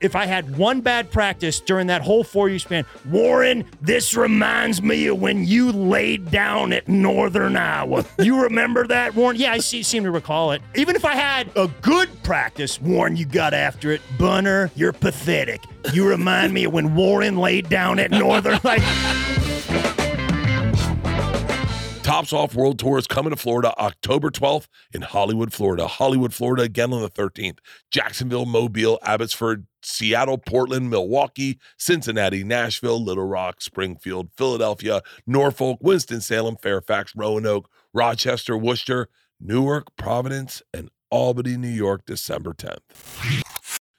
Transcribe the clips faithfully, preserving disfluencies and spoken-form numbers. If I had one bad practice during that whole four-year span, Warren, this reminds me of when you laid down at Northern Iowa. You remember that, Warren? Yeah, I see, seem to recall it. Even if I had a good practice, Warren, you got after it. Bunner, you're pathetic. You remind me of when Warren laid down at Northern. Like... Tops Off World Tour is coming to Florida October twelfth in Hollywood, Florida. Hollywood, Florida again on the thirteenth. Jacksonville, Mobile, Abbotsford, Seattle, Portland, Milwaukee, Cincinnati, Nashville, Little Rock, Springfield, Philadelphia, Norfolk, Winston-Salem, Fairfax, Roanoke, Rochester, Worcester, Newark, Providence, and Albany, New York, December tenth.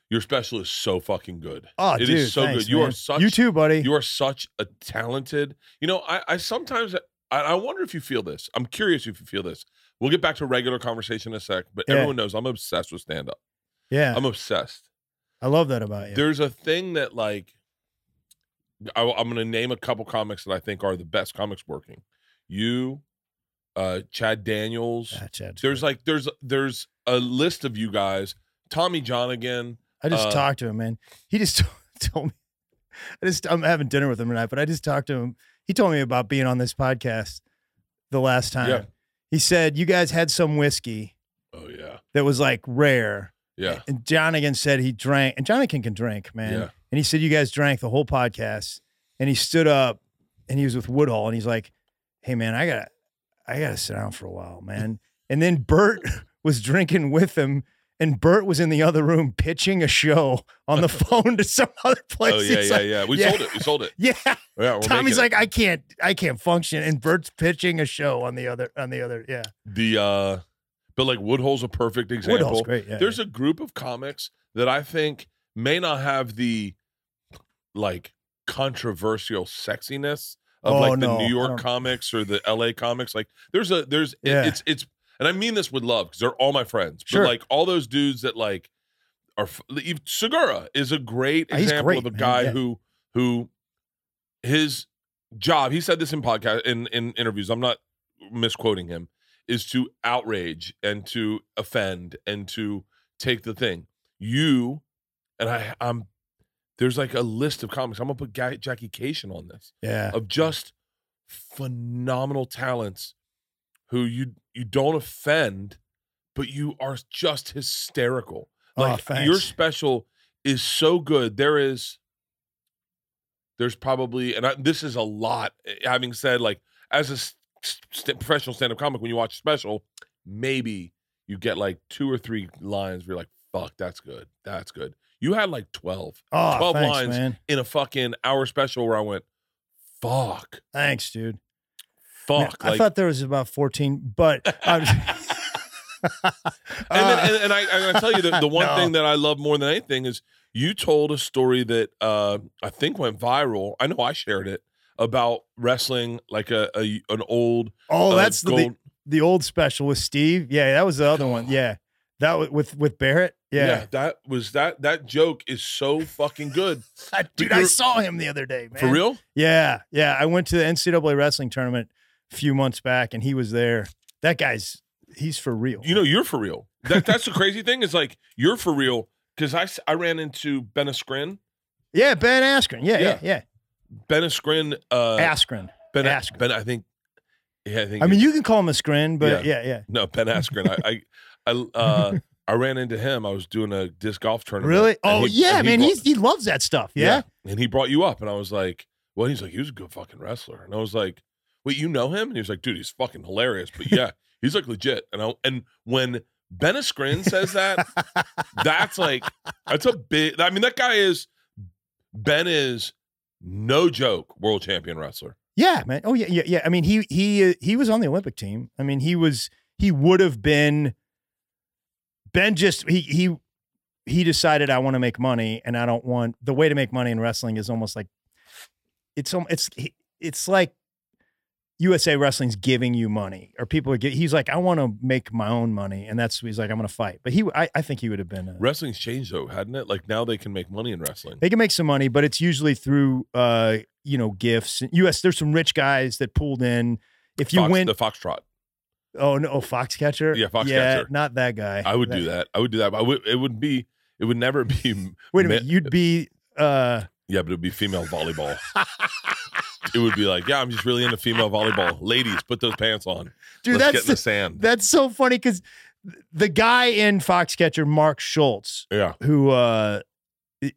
Your special is so fucking good. Oh, it dude, is so thanks, good. You man. are such you too, buddy. You are such a talented. You know, I, I sometimes. I wonder if you feel this. I'm curious if you feel this. We'll get back to regular conversation in a sec, but yeah. Everyone knows I'm obsessed with stand-up. Yeah. I'm obsessed. I love that about you. There's a thing that, like, I, I'm going to name a couple comics that I think are the best comics working. You, uh, Chad Daniels. Ah, Chad's there's, great. like, there's there's a list of you guys. Tommy John again. I just uh, talked to him, man. He just told me. I just, I'm having dinner with him tonight, but I just talked to him. He told me about being on this podcast the last time. Yeah. He said, you guys had some whiskey. Oh, yeah. That was like rare. Yeah. And Jonathan said he drank. And Jonathan can drink, man. Yeah. And he said, you guys drank the whole podcast. And he stood up and he was with Woodhull. And he's like, hey, man, I got I got to sit down for a while, man. And then Bert was drinking with him. And Bert was in the other room pitching a show on the phone to some other place. Oh, yeah, He's yeah, like, yeah. We yeah. sold it. We sold it. Yeah. yeah we're Tommy's like, it. I can't, I can't function. And Bert's pitching a show on the other, on the other, yeah. The, uh, but like Woodhull's a perfect example. Woodhull's great, yeah, There's yeah. a group of comics that I think may not have the, like, controversial sexiness of oh, like no. the New York comics or the L A comics. Like there's a, there's, yeah. it, it's, it's, and I mean this with love because they're all my friends. Sure. But like all those dudes that like are Segura is a great example great, of a man. guy yeah. who who his job. He said this in podcast in in interviews. I'm not misquoting him. Is to outrage and to offend and to take the thing. You and I. I'm there's like a list of comics. I'm gonna put Guy, Jackie Cation on this. Yeah, of just phenomenal talents. Who you you don't offend, but you are just hysterical. Like oh, your special is so good. There is, there's probably, and I, this is a lot. Having said, like as a st- professional stand-up comic, when you watch a special, maybe you get like two or three lines where you're like, "Fuck, that's good, that's good." You had like twelve, oh, twelve thanks, lines man. in a fucking hour special where I went, "Fuck, thanks, dude." Fuck, now, like, I thought there was about fourteen, but I was, uh, and, then, and, and I and I tell you the, the one no. thing that I love more than anything is you told a story that uh, I think went viral. I know I shared it about wrestling, like a, a an old oh uh, that's gold... the the old special with Steve. Yeah, that was the other one. Yeah, that was with with Barrett. Yeah. yeah, that was that. That joke is so fucking good, dude. I saw him the other day, man. For real? Yeah, yeah. I went to the N C double A wrestling tournament few months back and he was there. That guy's he's for real. You know, you're for real. That, that's the crazy thing is like you're for real because I, I ran into Ben Askren. Yeah, Ben Askren. Yeah, yeah, yeah. Ben Askren. Uh, Askren. Ben Askren. Ben, I think. Yeah, I think. I mean, you can call him Askren, but yeah, yeah. yeah. No, Ben Askren. I, I, I, uh, I ran into him. I was doing a disc golf tournament. Really? Oh he, yeah, he man. Brought, he's, he loves that stuff. Yeah? yeah. And he brought you up, and I was like, well, he's like, he was a good fucking wrestler, and I was like. Wait, you know him? And he was like, dude, he's fucking hilarious. But yeah, he's like legit. And I, and when Ben Askren says that, that's like, that's a big, I mean, that guy is, Ben is no joke world champion wrestler. Yeah, man. Oh yeah, yeah, yeah. I mean, he, he, he was on the Olympic team. I mean, he was, he would have been, Ben just, he, he, he decided I want to make money and I don't want, the way to make money in wrestling is almost like, it's, it's, it's like, U S A Wrestling's giving you money, or people are get. He's like, I want to make my own money, and that's he's like, I'm going to fight. But he, I, I think he would have been. A, Wrestling's changed though, hadn't it? Like now they can make money in wrestling. They can make some money, but it's usually through, uh, you know, gifts. U S There's some rich guys that pulled in. If you Fox, win the Foxtrot. Oh no, oh, Foxcatcher. Yeah, Foxcatcher. Yeah, not that guy. I would that, do that. I would do that. But I would. It would be. It would never be. Wait a minute. Me- you'd be. Uh... Yeah, but it would be female volleyball. It would be like, yeah, I'm just really into female volleyball. Ladies, put those pants on. Dude, Let's that's get in the sand. That's so funny because the guy in Foxcatcher, Mark Schultz, yeah, who, uh,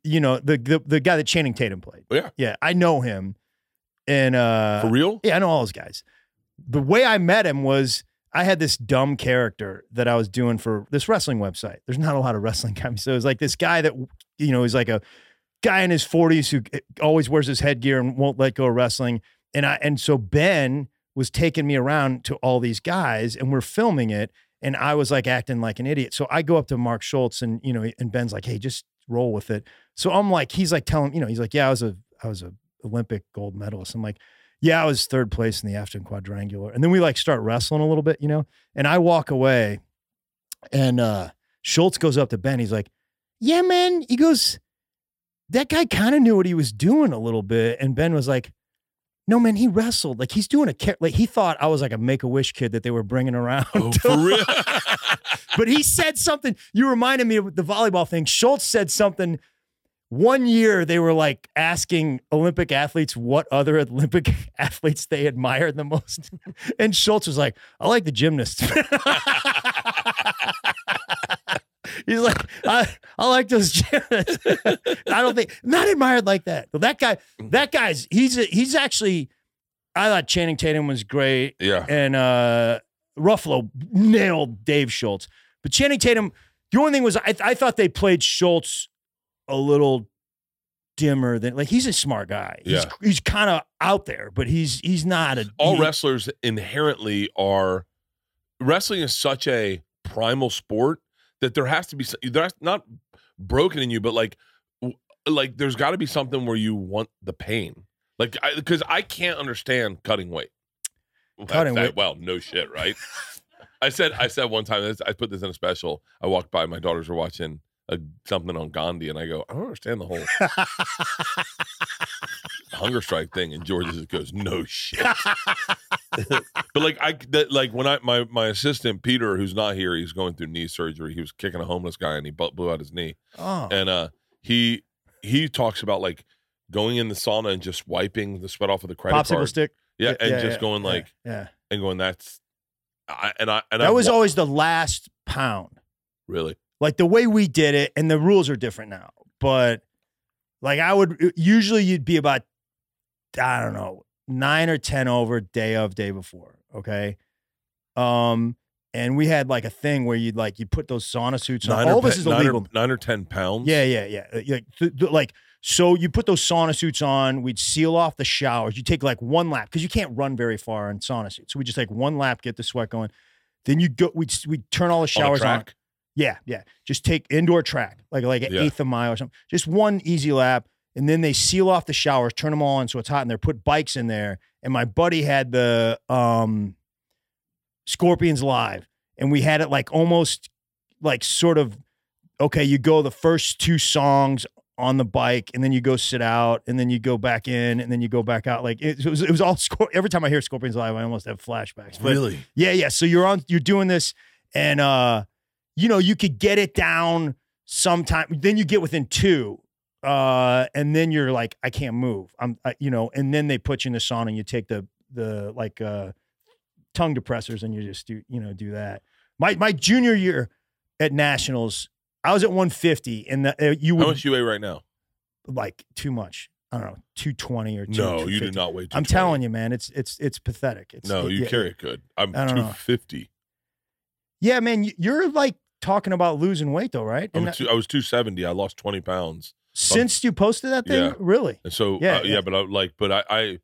you know, the, the the guy that Channing Tatum played. Yeah, yeah, I know him. And uh, for real? Yeah, I know all those guys. The way I met him was I had this dumb character that I was doing for this wrestling website. There's not a lot of wrestling companies, so it was like this guy that, you know, is like a guy in his forties who always wears his headgear and won't let go of wrestling. And I, and so Ben was taking me around to all these guys and we're filming it. And I was like acting like an idiot. So I go up to Mark Schultz and, you know, and Ben's like, hey, just roll with it. So I'm like, he's like telling, you know, he's like, yeah, I was a, I was a Olympic gold medalist. I'm like, yeah, I was third place in the Afton quadrangular. And then we like start wrestling a little bit, you know, and I walk away and, uh, Schultz goes up to Ben. He's like, yeah, man. He goes, that guy kind of knew what he was doing a little bit. And Ben was like, no, man, he wrestled. Like, he's doing a, like, he thought I was like a Make-A-Wish kid that they were bringing around. Oh, for real? But he said something. You reminded me of the volleyball thing. Schultz said something. One year they were like asking Olympic athletes what other Olympic athletes they admired the most. And Schultz was like, I like the gymnasts. He's like, I, I like those gymnasts. I don't think, not admired like that. But that guy, that guy's, he's a, he's actually, I thought Channing Tatum was great. Yeah. And uh, Ruffalo nailed Dave Schultz. But Channing Tatum, the only thing was, I, I thought they played Schultz a little dimmer than, like, he's a smart guy. Yeah. He's, he's kind of out there, but he's, he's not a. All he, wrestlers inherently are, wrestling is such a primal sport that there has to be, there's not broken in you, but like, like there's got to be something where you want the pain, like, because I, I can't understand cutting weight. Cutting that, weight, well, no shit, right? I said, I said one time, I put this in a special. I walked by, my daughters were watching a, something on Gandhi, and I go, I don't understand the whole hunger strike thing. And George just goes, no shit. But like I that, like when I my my assistant Peter, who's not here, he's going through knee surgery. He was kicking a homeless guy and he blew out his knee. Oh. And uh, he he talks about like going in the sauna and just wiping the sweat off of the credit Popsicle card stick. Yeah, yeah and yeah, just yeah, going like yeah, yeah, and going that's I, and I and that I, was I, always the last pound. Really, like the way we did it, and the rules are different now. But like I would usually you'd be about I don't know. nine or ten over day of day before. Okay. Um, and we had like a thing where you'd like, you put those sauna suits on. All this is illegal. Nine or ten pounds. Yeah. Yeah. Yeah. Like, like, so you put those sauna suits on, we'd seal off the showers. You take like one lap cause you can't run very far in sauna suits. So we just take one lap, get the sweat going. Then you go, we'd, we'd turn all the showers on. on. Yeah. Yeah. Just take indoor track, like, like an yeah. eighth of a mile or something. Just one easy lap. And then they seal off the showers, turn them all on so it's hot in there, put bikes in there. And my buddy had the um, Scorpions Live. And we had it like almost like sort of, okay, you go the first two songs on the bike and then you go sit out and then you go back in and then you go back out. Like it, it was, it was all, every time I hear Scorpions Live, I almost have flashbacks. But really? Yeah, yeah. So you're on, you're doing this and, uh, you know, you could get it down sometime. Then you get within two. Uh, and then you're like, I can't move. I'm, I, you know, and then they put you in the sauna and you take the, the like, uh, tongue depressors and you just do, you know, do that. My, my junior year at nationals, I was at one fifty and the, uh, you would, how much you weigh right now? Like too much. I don't know, two twenty or two fifty. No, you do not weigh two twenty. I'm telling you, man, it's, it's, it's pathetic. It's, no, it, you yeah, carry it good. I'm two fifty. Know. Yeah, man. You're like talking about losing weight though, right? I'm two, I was two seventy. I lost twenty pounds. Since you posted that thing, yeah. Really? And so yeah, uh, yeah, yeah, but I like, but I, I,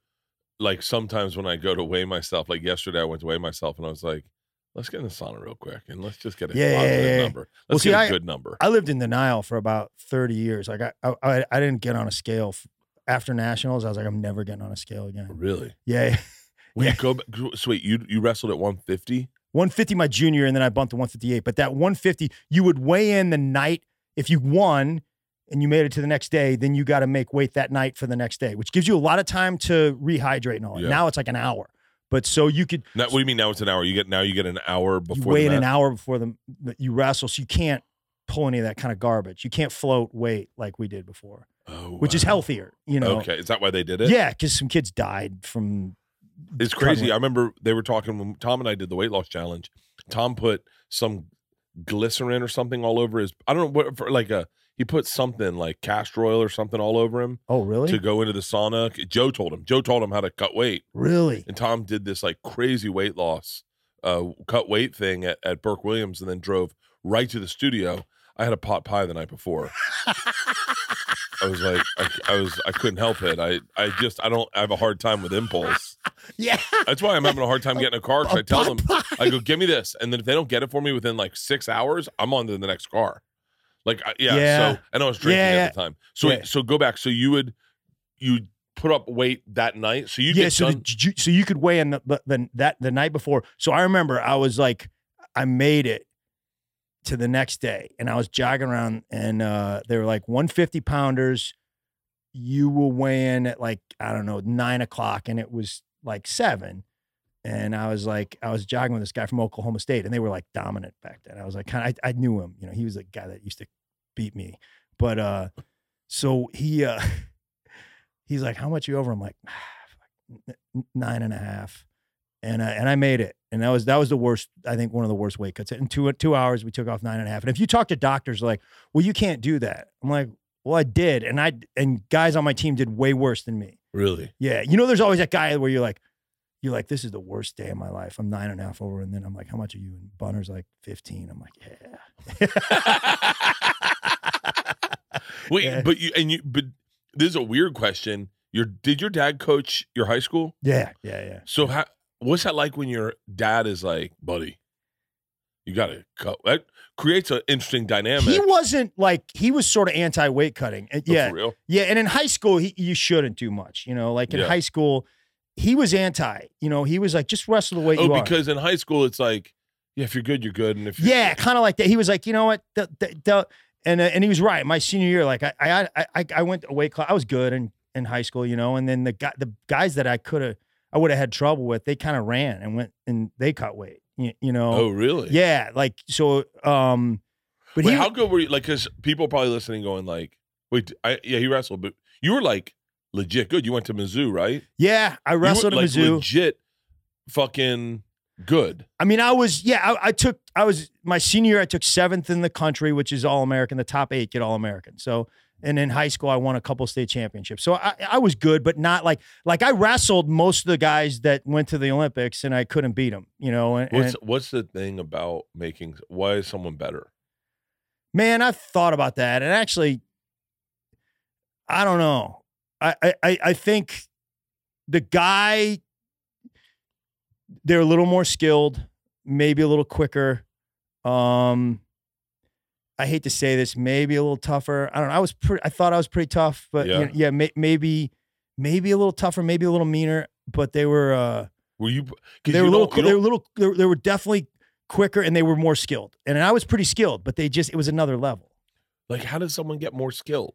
like sometimes when I go to weigh myself, like yesterday I went to weigh myself and I was like, let's get in the sauna real quick and let's just get a yeah, positive yeah, yeah. number. Let's well, see, get a I, good number. I lived in denial for about thirty years. Like I, I, I didn't get on a scale after nationals. I was like, I'm never getting on a scale again. Really? Yeah. When yeah. you go back, so wait, you you wrestled at one fifty? one fifty my junior, and then I bumped to one fifty-eight. But that one fifty, you would weigh in the night if you won. And you made it to the next day, then you got to make weight that night for the next day, which gives you a lot of time to rehydrate and all that. Yeah. Now it's like an hour. But so you could. Now, what do you mean now it's an hour? You get now you get an hour before. You wait the an hour before the you wrestle, so you can't pull any of that kind of garbage. You can't float weight like we did before, oh, which wow. is healthier, you know? Okay. Is that why they did it? Yeah. Cause some kids died from. It's crazy. Cutting. I remember they were talking when Tom and I did the weight loss challenge. Tom put some glycerin or something all over his, I don't know what, for like a, he put something like castor oil or something all over him. Oh, really? To go into the sauna. Joe told him, Joe told him how to cut weight. Really? And Tom did this like crazy weight loss, uh, cut weight thing at, at Burke Williams and then drove right to the studio. I had a pot pie the night before. I was like, I, I was, I couldn't help it. I, I just, I don't, I have a hard time with impulse. Yeah. That's why I'm having a hard time getting a car. Cause a I tell them, pie. I go, give me this. And then if they don't get it for me within like six hours, I'm on to the next car. Like, yeah. yeah. So, and I was drinking yeah, yeah. at the time. So, yeah. so go back. So you would, you put up weight that night. So you, yeah. So, done- the, so you could weigh in the, the, the, that the night before. So I remember I was like, I made it to the next day and I was jogging around and uh they were like one fifty pounders, you will weigh in at like I don't know nine o'clock and it was like seven, and I was like I was jogging with this guy from Oklahoma State and they were like dominant back then. I was like kind of I, I knew him, you know, he was a guy that used to beat me, but uh so he uh he's like, how much you over? I'm like nine and a half. And I, and I made it. And that was, that was the worst, I think one of the worst weight cuts. In two, two hours, we took off nine and a half. And if you talk to doctors, like, well, you can't do that. I'm like, well, I did. And I, and guys on my team did way worse than me. Really? Yeah. You know, there's always that guy where you're like, you're like, this is the worst day of my life. I'm nine and a half over. And then I'm like, how much are you? And Bunner's like fifteen. I'm like, yeah. Wait, yeah. but you, and you, but this is a weird question. Your, did your dad coach your high school? Yeah. Yeah. Yeah. So how, what's that like when your dad is like, buddy, you got to cut? That creates an interesting dynamic. He wasn't like, he was sort of anti-weight cutting. And, yeah. For real? Yeah. And in high school, he, you shouldn't do much. You know, like in yeah. high school, he was anti. You know, he was like, just wrestle the weight oh, you are. Oh, because in high school, it's like, yeah, if you're good, you're good. And if you're Yeah, kind of like that. He was like, you know what? The, the, the, and uh, and he was right. My senior year, like I I I, I went to weight class. I was good in, in high school, you know, and then the guy, the guys that I could have, I would have had trouble with, they kind of ran and went and they cut weight, you, you know? Oh, really? Yeah. Like, so, um, but wait, he, how good were you? Like, cause people are probably listening going like, wait, I, yeah, he wrestled, but you were like legit good. You went to Mizzou, right? Yeah. I wrestled you were, at like, Mizzou. Legit fucking good. I mean, I was, yeah, I, I took, I was my senior year, I took seventh in the country, which is all American. The top eight get all American. So, and in high school, I won a couple state championships. So I, I was good, but not like, like I wrestled most of the guys that went to the Olympics and I couldn't beat them, you know? And, what's, and, what's the thing about making, why is someone better? Man, I've thought about that. And actually, I don't know. I, I, I think the guy, they're a little more skilled, maybe a little quicker. Um, I hate to say this, maybe a little tougher. I don't know. I was pretty, I thought I was pretty tough, but yeah, you know, yeah may, maybe, maybe a little tougher, maybe a little meaner, but they were, uh, were you, they were you little, they were little, they were, they were definitely quicker and they were more skilled. And I was pretty skilled, but they just, it was another level. Like, how does someone get more skilled?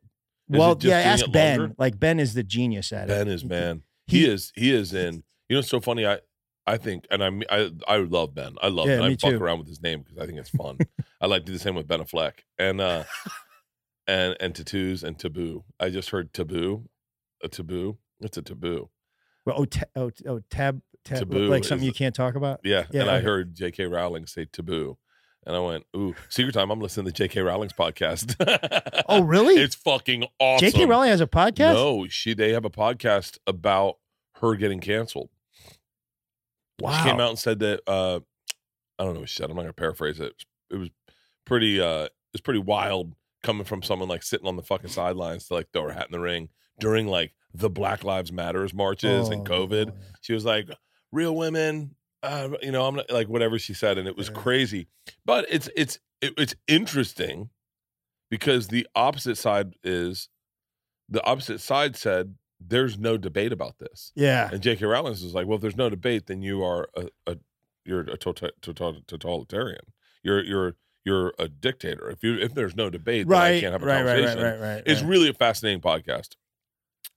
Is well, yeah, ask Ben, longer? Like Ben is the genius at ben it. Ben is, man, he, he is, he is in, you know, it's so funny. I, I think, and I'm, I I love Ben. I love yeah, Ben. I fuck too. around with his name because I think it's fun. I like to do the same with Ben Affleck and uh, and and tattoos and taboo. I just heard taboo, a taboo. It's a taboo. Well, oh, ta- oh, oh tab, tab, taboo, like something is, you can't talk about. Yeah, yeah and okay. I heard J K. Rowling say taboo, and I went, ooh, secret time. I'm listening to J K. Rowling's podcast. Oh, really? It's fucking awesome. J K. Rowling has a podcast. No, she they have a podcast about her getting canceled. Wow. She came out and said that uh, I don't know what she said. I'm not gonna paraphrase it. It was pretty uh, it's pretty wild coming from someone like sitting on the fucking sidelines to like throw her hat in the ring during like the Black Lives Matters marches oh, and COVID. Man. She was like, "Real women, uh, you know, I'm not, like whatever she said," and it was yeah. crazy. But it's it's it, it's interesting because the opposite side is the opposite side said. There's no debate about this. Yeah. And J K. Rowling is like, well, if there's no debate, then you are a, a you're a total, total, totalitarian. You're you're you're a dictator. If you if there's no debate, right. then I can't have a right, conversation. Right, right, right, right, it's right. really a fascinating podcast.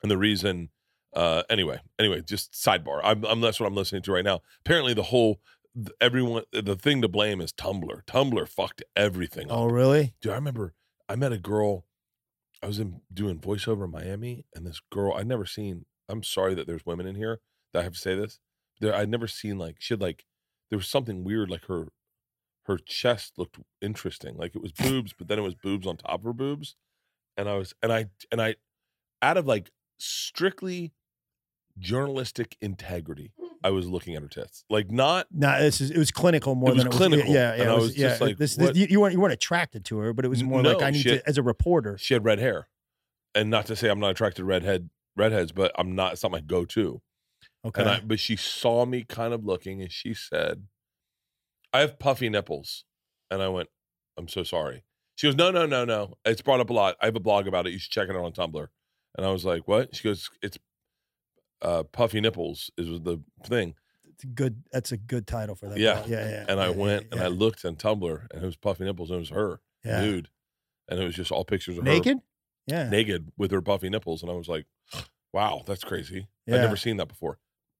And the reason, uh, anyway, anyway, just sidebar. I'm, I'm that's what I'm listening to right now. Apparently, the whole everyone, the thing to blame is Tumblr. Tumblr fucked everything up. Oh, really? Dude, I remember I met a girl. I was in, doing voiceover in Miami, and this girl I'd never seen. I'm sorry that there's women in here that I have to say this. There, I'd never seen, like, she had, like, there was something weird, like her her chest looked interesting. Like, it was boobs, but then it was boobs on top of her boobs. And I was, and I, and I, out of, like, strictly journalistic integrity, I was looking at her tits, like not. No, nah, this is it was clinical more it than was it clinical. Was. Yeah, yeah. And it was, I was yeah, just like, this, this, you weren't you weren't attracted to her, but it was more no, like I need to had, as a reporter. She had red hair, and not to say I'm not attracted to redhead redheads, but I'm not. It's not my go-to. Okay, and I, but she saw me kind of looking, and she said, "I have puffy nipples," and I went, "I'm so sorry." She goes, "No, no, no, no. It's brought up a lot. I have a blog about it. You should check it out on Tumblr." And I was like, "What?" She goes, "It's." Uh, puffy nipples is the thing. It's a good. That's a good title for that. Yeah, yeah, yeah. And I yeah, went yeah, yeah. and I looked on Tumblr, and it was puffy nipples, and it was her yeah. nude, and it was just all pictures of naked? her naked, yeah, naked with her puffy nipples, and I was like, "Wow, that's crazy. Yeah. I've never seen that before."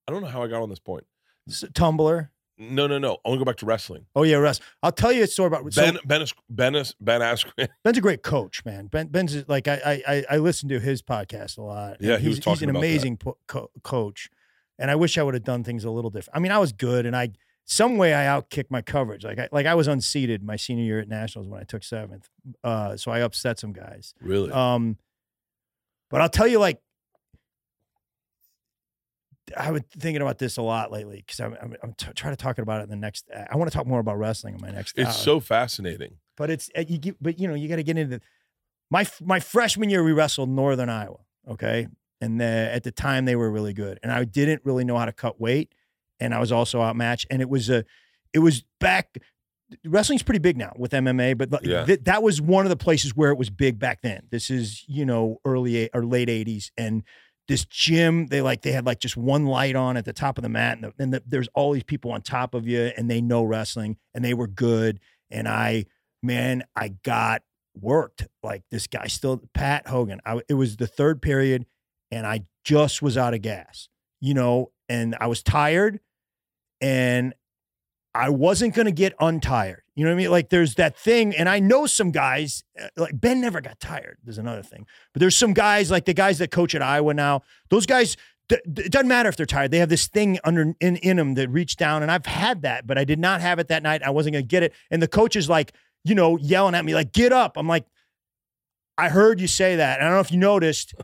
I don't know how I got on this point. So, Tumblr. No, no, no. I want to go back to wrestling. Oh yeah, wrestling. I'll tell you a story about so, Ben. Ben. Ben. Ben Askren. Ben's a great coach, man. Ben. Ben's like I. I. I listen to his podcast a lot. Yeah, he was talking He's an about amazing po- co- coach, and I wish I would have done things a little different. I mean, I was good, and I some way I outkicked my coverage. Like I. Like I was unseated my senior year at Nationals when I took seventh. Uh, so I upset some guys. Really. Um, but I'll tell you, like. I've been thinking about this a lot lately because I'm, I'm, I'm t- trying to talk about it in the next. I want to talk more about wrestling in my next. It's hour. So fascinating. But it's you. Get, but you know you got to get into the, my my freshman year. We wrestled Northern Iowa, okay, and the, at the time they were really good, and I didn't really know how to cut weight, and I was also outmatched, and it was a, it was back. Wrestling's pretty big now with M M A, but yeah. th- that was one of the places where it was big back then. This is you know early eight, or late eighties and. This gym, they like they had like just one light on at the top of the mat, and, the, and the, there's all these people on top of you, and they know wrestling, and they were good. And I, man, I got worked. Like this guy still, Pat Hogan. I, it was the third period, and I just was out of gas, you know, and I was tired, and I wasn't gonna get untired. You know what I mean? Like there's that thing, and I know some guys, like Ben never got tired. There's another thing. But there's some guys, like the guys that coach at Iowa now, those guys, th- th- it doesn't matter if they're tired. They have this thing under in, in them that reach down, and I've had that, but I did not have it that night. I wasn't going to get it. And the coach is like, you know, yelling at me, like, get up. I'm like, I heard you say that. And I don't know if you noticed,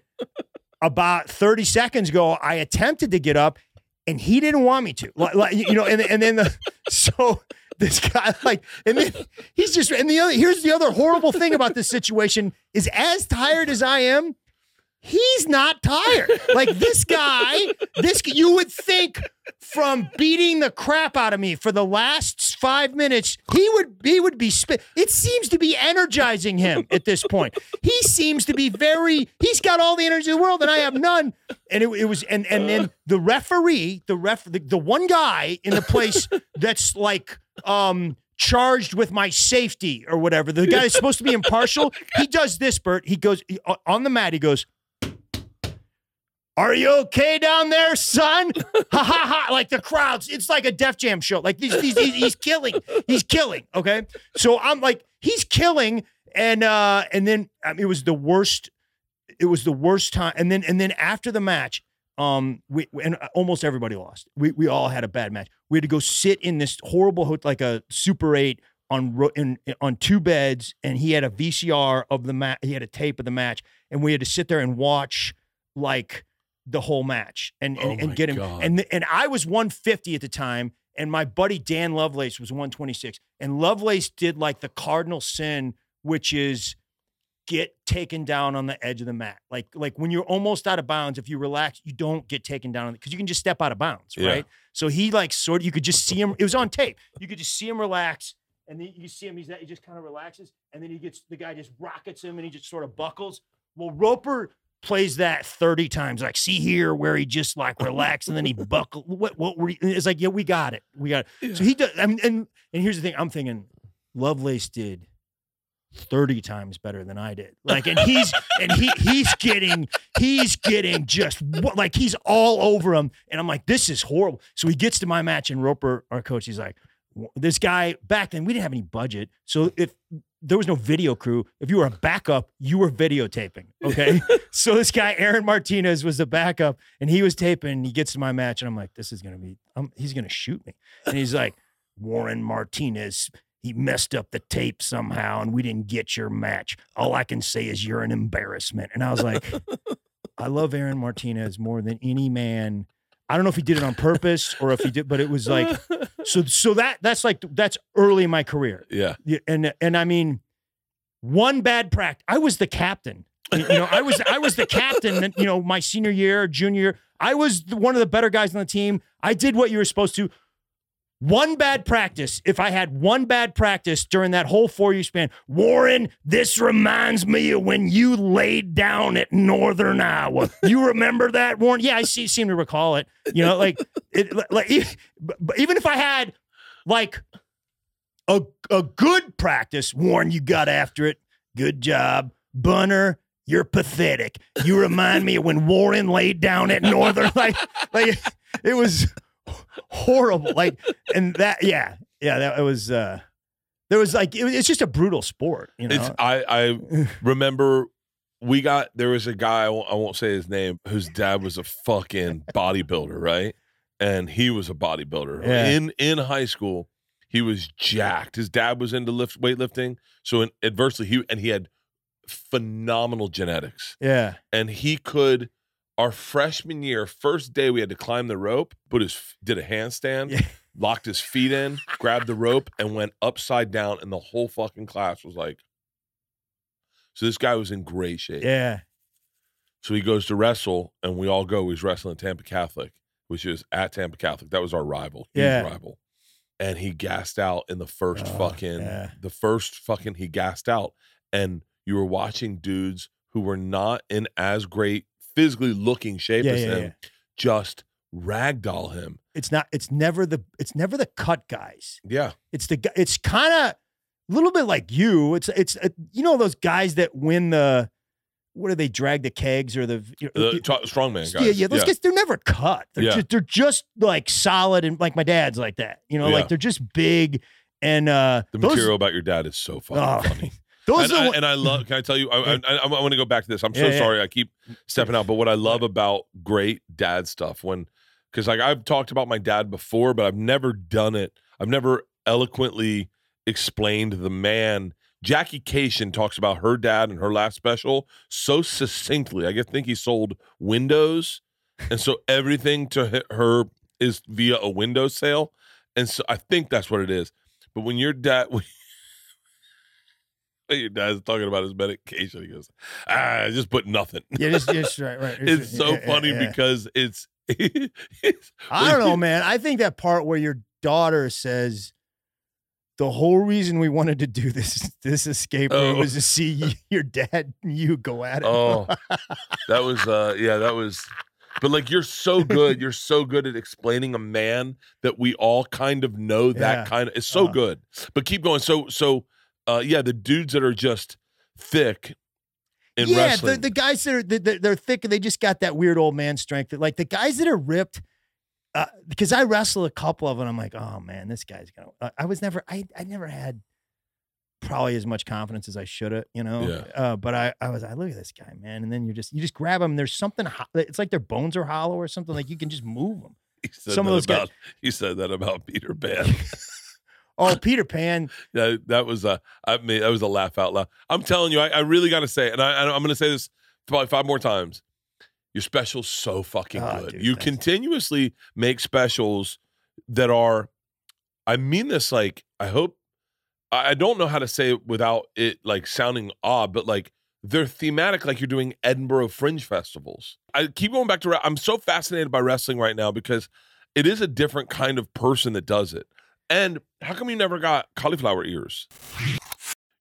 about thirty seconds ago, I attempted to get up, and he didn't want me to. Like, like you know, and, and then the, so... This guy, like, and then he's just, and the other, here's the other horrible thing about this situation is as tired as I am, he's not tired. Like this guy, this, you would think from beating the crap out of me for the last five minutes, he would, he would be, spit. It seems to be energizing him at this point. He seems to be very, he's got all the energy in the world and I have none. And it, it was, and, and then the referee, the ref, the, the one guy in the place that's like, um, charged with my safety or whatever. The guy is supposed to be impartial. He does this, Bert. He goes he, on the mat. He goes, "Are you okay down there, son?" Ha ha ha! Like the crowds, it's like a Def Jam show. Like these, these, he's, he's killing. He's killing. Okay, so I'm like, he's killing, and uh, and then I mean, it was the worst. It was the worst time, and then and then after the match. Um, we and almost everybody lost. We we all had a bad match. We had to go sit in this horrible hotel, like a Super Eight on in, on two beds, and he had a V C R of the match. He had a tape of the match, and we had to sit there and watch like the whole match and and, oh and get him. God. And and I was one fifty at the time, and my buddy Dan Lovelace was one twenty-six, and Lovelace did like the cardinal sin, which is. Get taken down on the edge of the mat. Like, like when you're almost out of bounds, if you relax, you don't get taken down because you can just step out of bounds, right? Yeah. So he like sort of, you could just see him. It was on tape. You could just see him relax and then you see him. He's that he just kind of relaxes and then he gets, the guy just rockets him and he just sort of buckles. Well, Roper plays that thirty times. Like see here where he just like relaxed and then he buckled. What, what were you? It's like, yeah, we got it. We got it. Yeah. So he does. I mean, and, and here's the thing I'm thinking Lovelace did thirty times better than I did. Like, and he's, and he, he's getting, he's getting just like, he's all over him. And I'm like, this is horrible. So he gets to my match and Roper, our coach, he's like, this guy back then, we didn't have any budget. So if there was no video crew, if you were a backup, you were videotaping. Okay. So this guy, Aaron Martinez, was the backup and he was taping, and he gets to my match and I'm like, this is going to be, I'm, he's going to shoot me. And he's like, Warren Martinez, he messed up the tape somehow and we didn't get your match. All I can say is you're an embarrassment. And I was like, I love Aaron Martinez more than any man. I don't know if he did it on purpose or if he did, but it was like, so, so that that's like, that's early in my career. Yeah. And, and I mean, one bad practice. I was the captain, you know, I was, I was the captain, you know, my senior year, junior year, I was one of the better guys on the team. I did what you were supposed to. One bad practice, if I had one bad practice during that whole four-year span, Warren, this reminds me of when you laid down at Northern Iowa. You remember that, Warren? Yeah, I see, seem to recall it. You know, like, it, like even if I had, like, a, a good practice, Warren, you got after it. Good job. Bunner, you're pathetic. You remind me of when Warren laid down at Northern. Like, like it was... horrible. Like, and that, yeah, yeah, that was, uh, there was like, it, it's just a brutal sport. You know, it's, I, I remember we got, there was a guy, I won't, I won't say his name, whose dad was a fucking bodybuilder, right? And he was a bodybuilder. Yeah. In, in high school, he was jacked. His dad was into lift, weightlifting. So in, adversely, he, and he had phenomenal genetics. Yeah. And he could, our freshman year, first day we had to climb the rope, but his, did a handstand, yeah. locked his feet in, grabbed the rope, and went upside down, and the whole fucking class was like, so this guy was in great shape. Yeah. So he goes to wrestle, and we all go. He was wrestling at Tampa Catholic, which is at Tampa Catholic. That was our rival. Yeah. He was rival. And he gassed out in the first oh, fucking, yeah. the first fucking, he gassed out. And you were watching dudes who were not in as great, physically looking shape yeah, as yeah, him, yeah. just ragdoll him. It's not. It's never the. It's never the cut guys. Yeah. It's the. It's kind of a little bit like you. It's. It's. Uh, you know those guys that win the. What do they drag the kegs or the, you know, the t- strongman guys? Yeah, yeah. Those yeah. guys, they're never cut. They're yeah. just. They're just like solid and like my dad's like that. You know, yeah. like they're just big and. Uh, the material those, about your dad is so fucking oh. funny. Those and, are the I, and I love, can I tell you, I, I, I, I want to go back to this. I'm so yeah, yeah. sorry. I keep stepping out. But what I love about great dad stuff when, because like I've talked about my dad before, but I've never done it. I've never eloquently explained the man. Jackie Cation talks about her dad and her last special so succinctly. I think he sold windows. And so everything to her is via a window sale. And so I think that's what it is. But when your dad... When, your dad's talking about his medication. He goes, ah, I just put nothing. Yeah, just, just right, right. It's, it's so yeah, funny yeah, yeah. because it's, it's. I don't know, man. I think that part where your daughter says, "The whole reason we wanted to do this this escape room oh. was to see you, your dad and you go at it." Oh, that was uh, yeah, that was. But like, you're so good. You're so good at explaining a man that we all kind of know. That yeah. kind of it's so uh-huh. good. But keep going. So so. Uh, yeah, the dudes that are just thick in yeah, wrestling. Yeah, the, the guys that are they're, they're thick and they just got that weird old man strength. Like the guys that are ripped, uh, because I wrestle a couple of them. I'm like, oh man, this guy's gonna. Uh, I was never, I, I never had probably as much confidence as I should have, you know. Yeah. Uh, but I, I was, I look at this guy, man, and then you just, you just grab him. And there's something. Ho- it's like their bones are hollow or something. Like you can just move them. He said Some that of those about, guys. He said that about Peter Bann. Oh, Peter Pan. Yeah, that was a, I mean, that was a laugh out loud. I'm telling you, I, I really got to say, and I, I'm going to say this probably five more times. Your special's so fucking oh, good. Dude, you continuously you. make specials that are, I mean this like, I hope, I, I don't know how to say it without it like sounding odd, but like they're thematic, like you're doing Edinburgh Fringe Festivals. I keep going back to, I'm so fascinated by wrestling right now because it is a different kind of person that does it. And how come you never got cauliflower ears?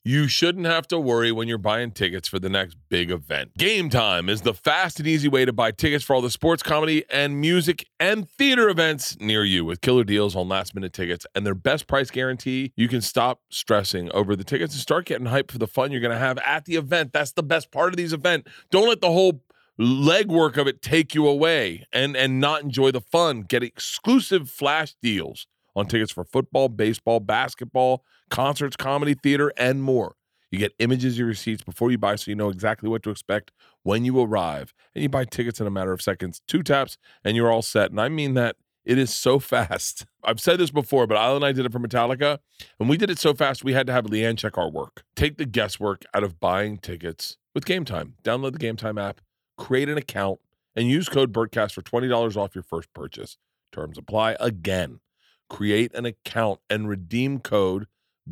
you shouldn't have to worry when you're buying tickets for the next big event. Game Time is the fast and easy way to buy tickets for all the sports, comedy, and music and theater events near you. With killer deals on last-minute tickets and their best price guarantee, you can stop stressing over the tickets and start getting hyped for the fun you're going to have at the event. That's the best part of these events. Don't let the whole legwork of it take you away and, and not enjoy the fun. Get exclusive flash deals on tickets for football, baseball, basketball, concerts, comedy, theater, and more. You get images of your receipts before you buy so you know exactly what to expect when you arrive. And you buy tickets in a matter of seconds. Two taps, and you're all set. And I mean that. It is so fast. I've said this before, but Isla and I did it for Metallica, and we did it so fast we had to have Leanne check our work. Take the guesswork out of buying tickets with Game Time. Download the Game Time app, create an account, and use code BERTCAST for twenty dollars off your first purchase. Terms apply. Again, create an account and redeem code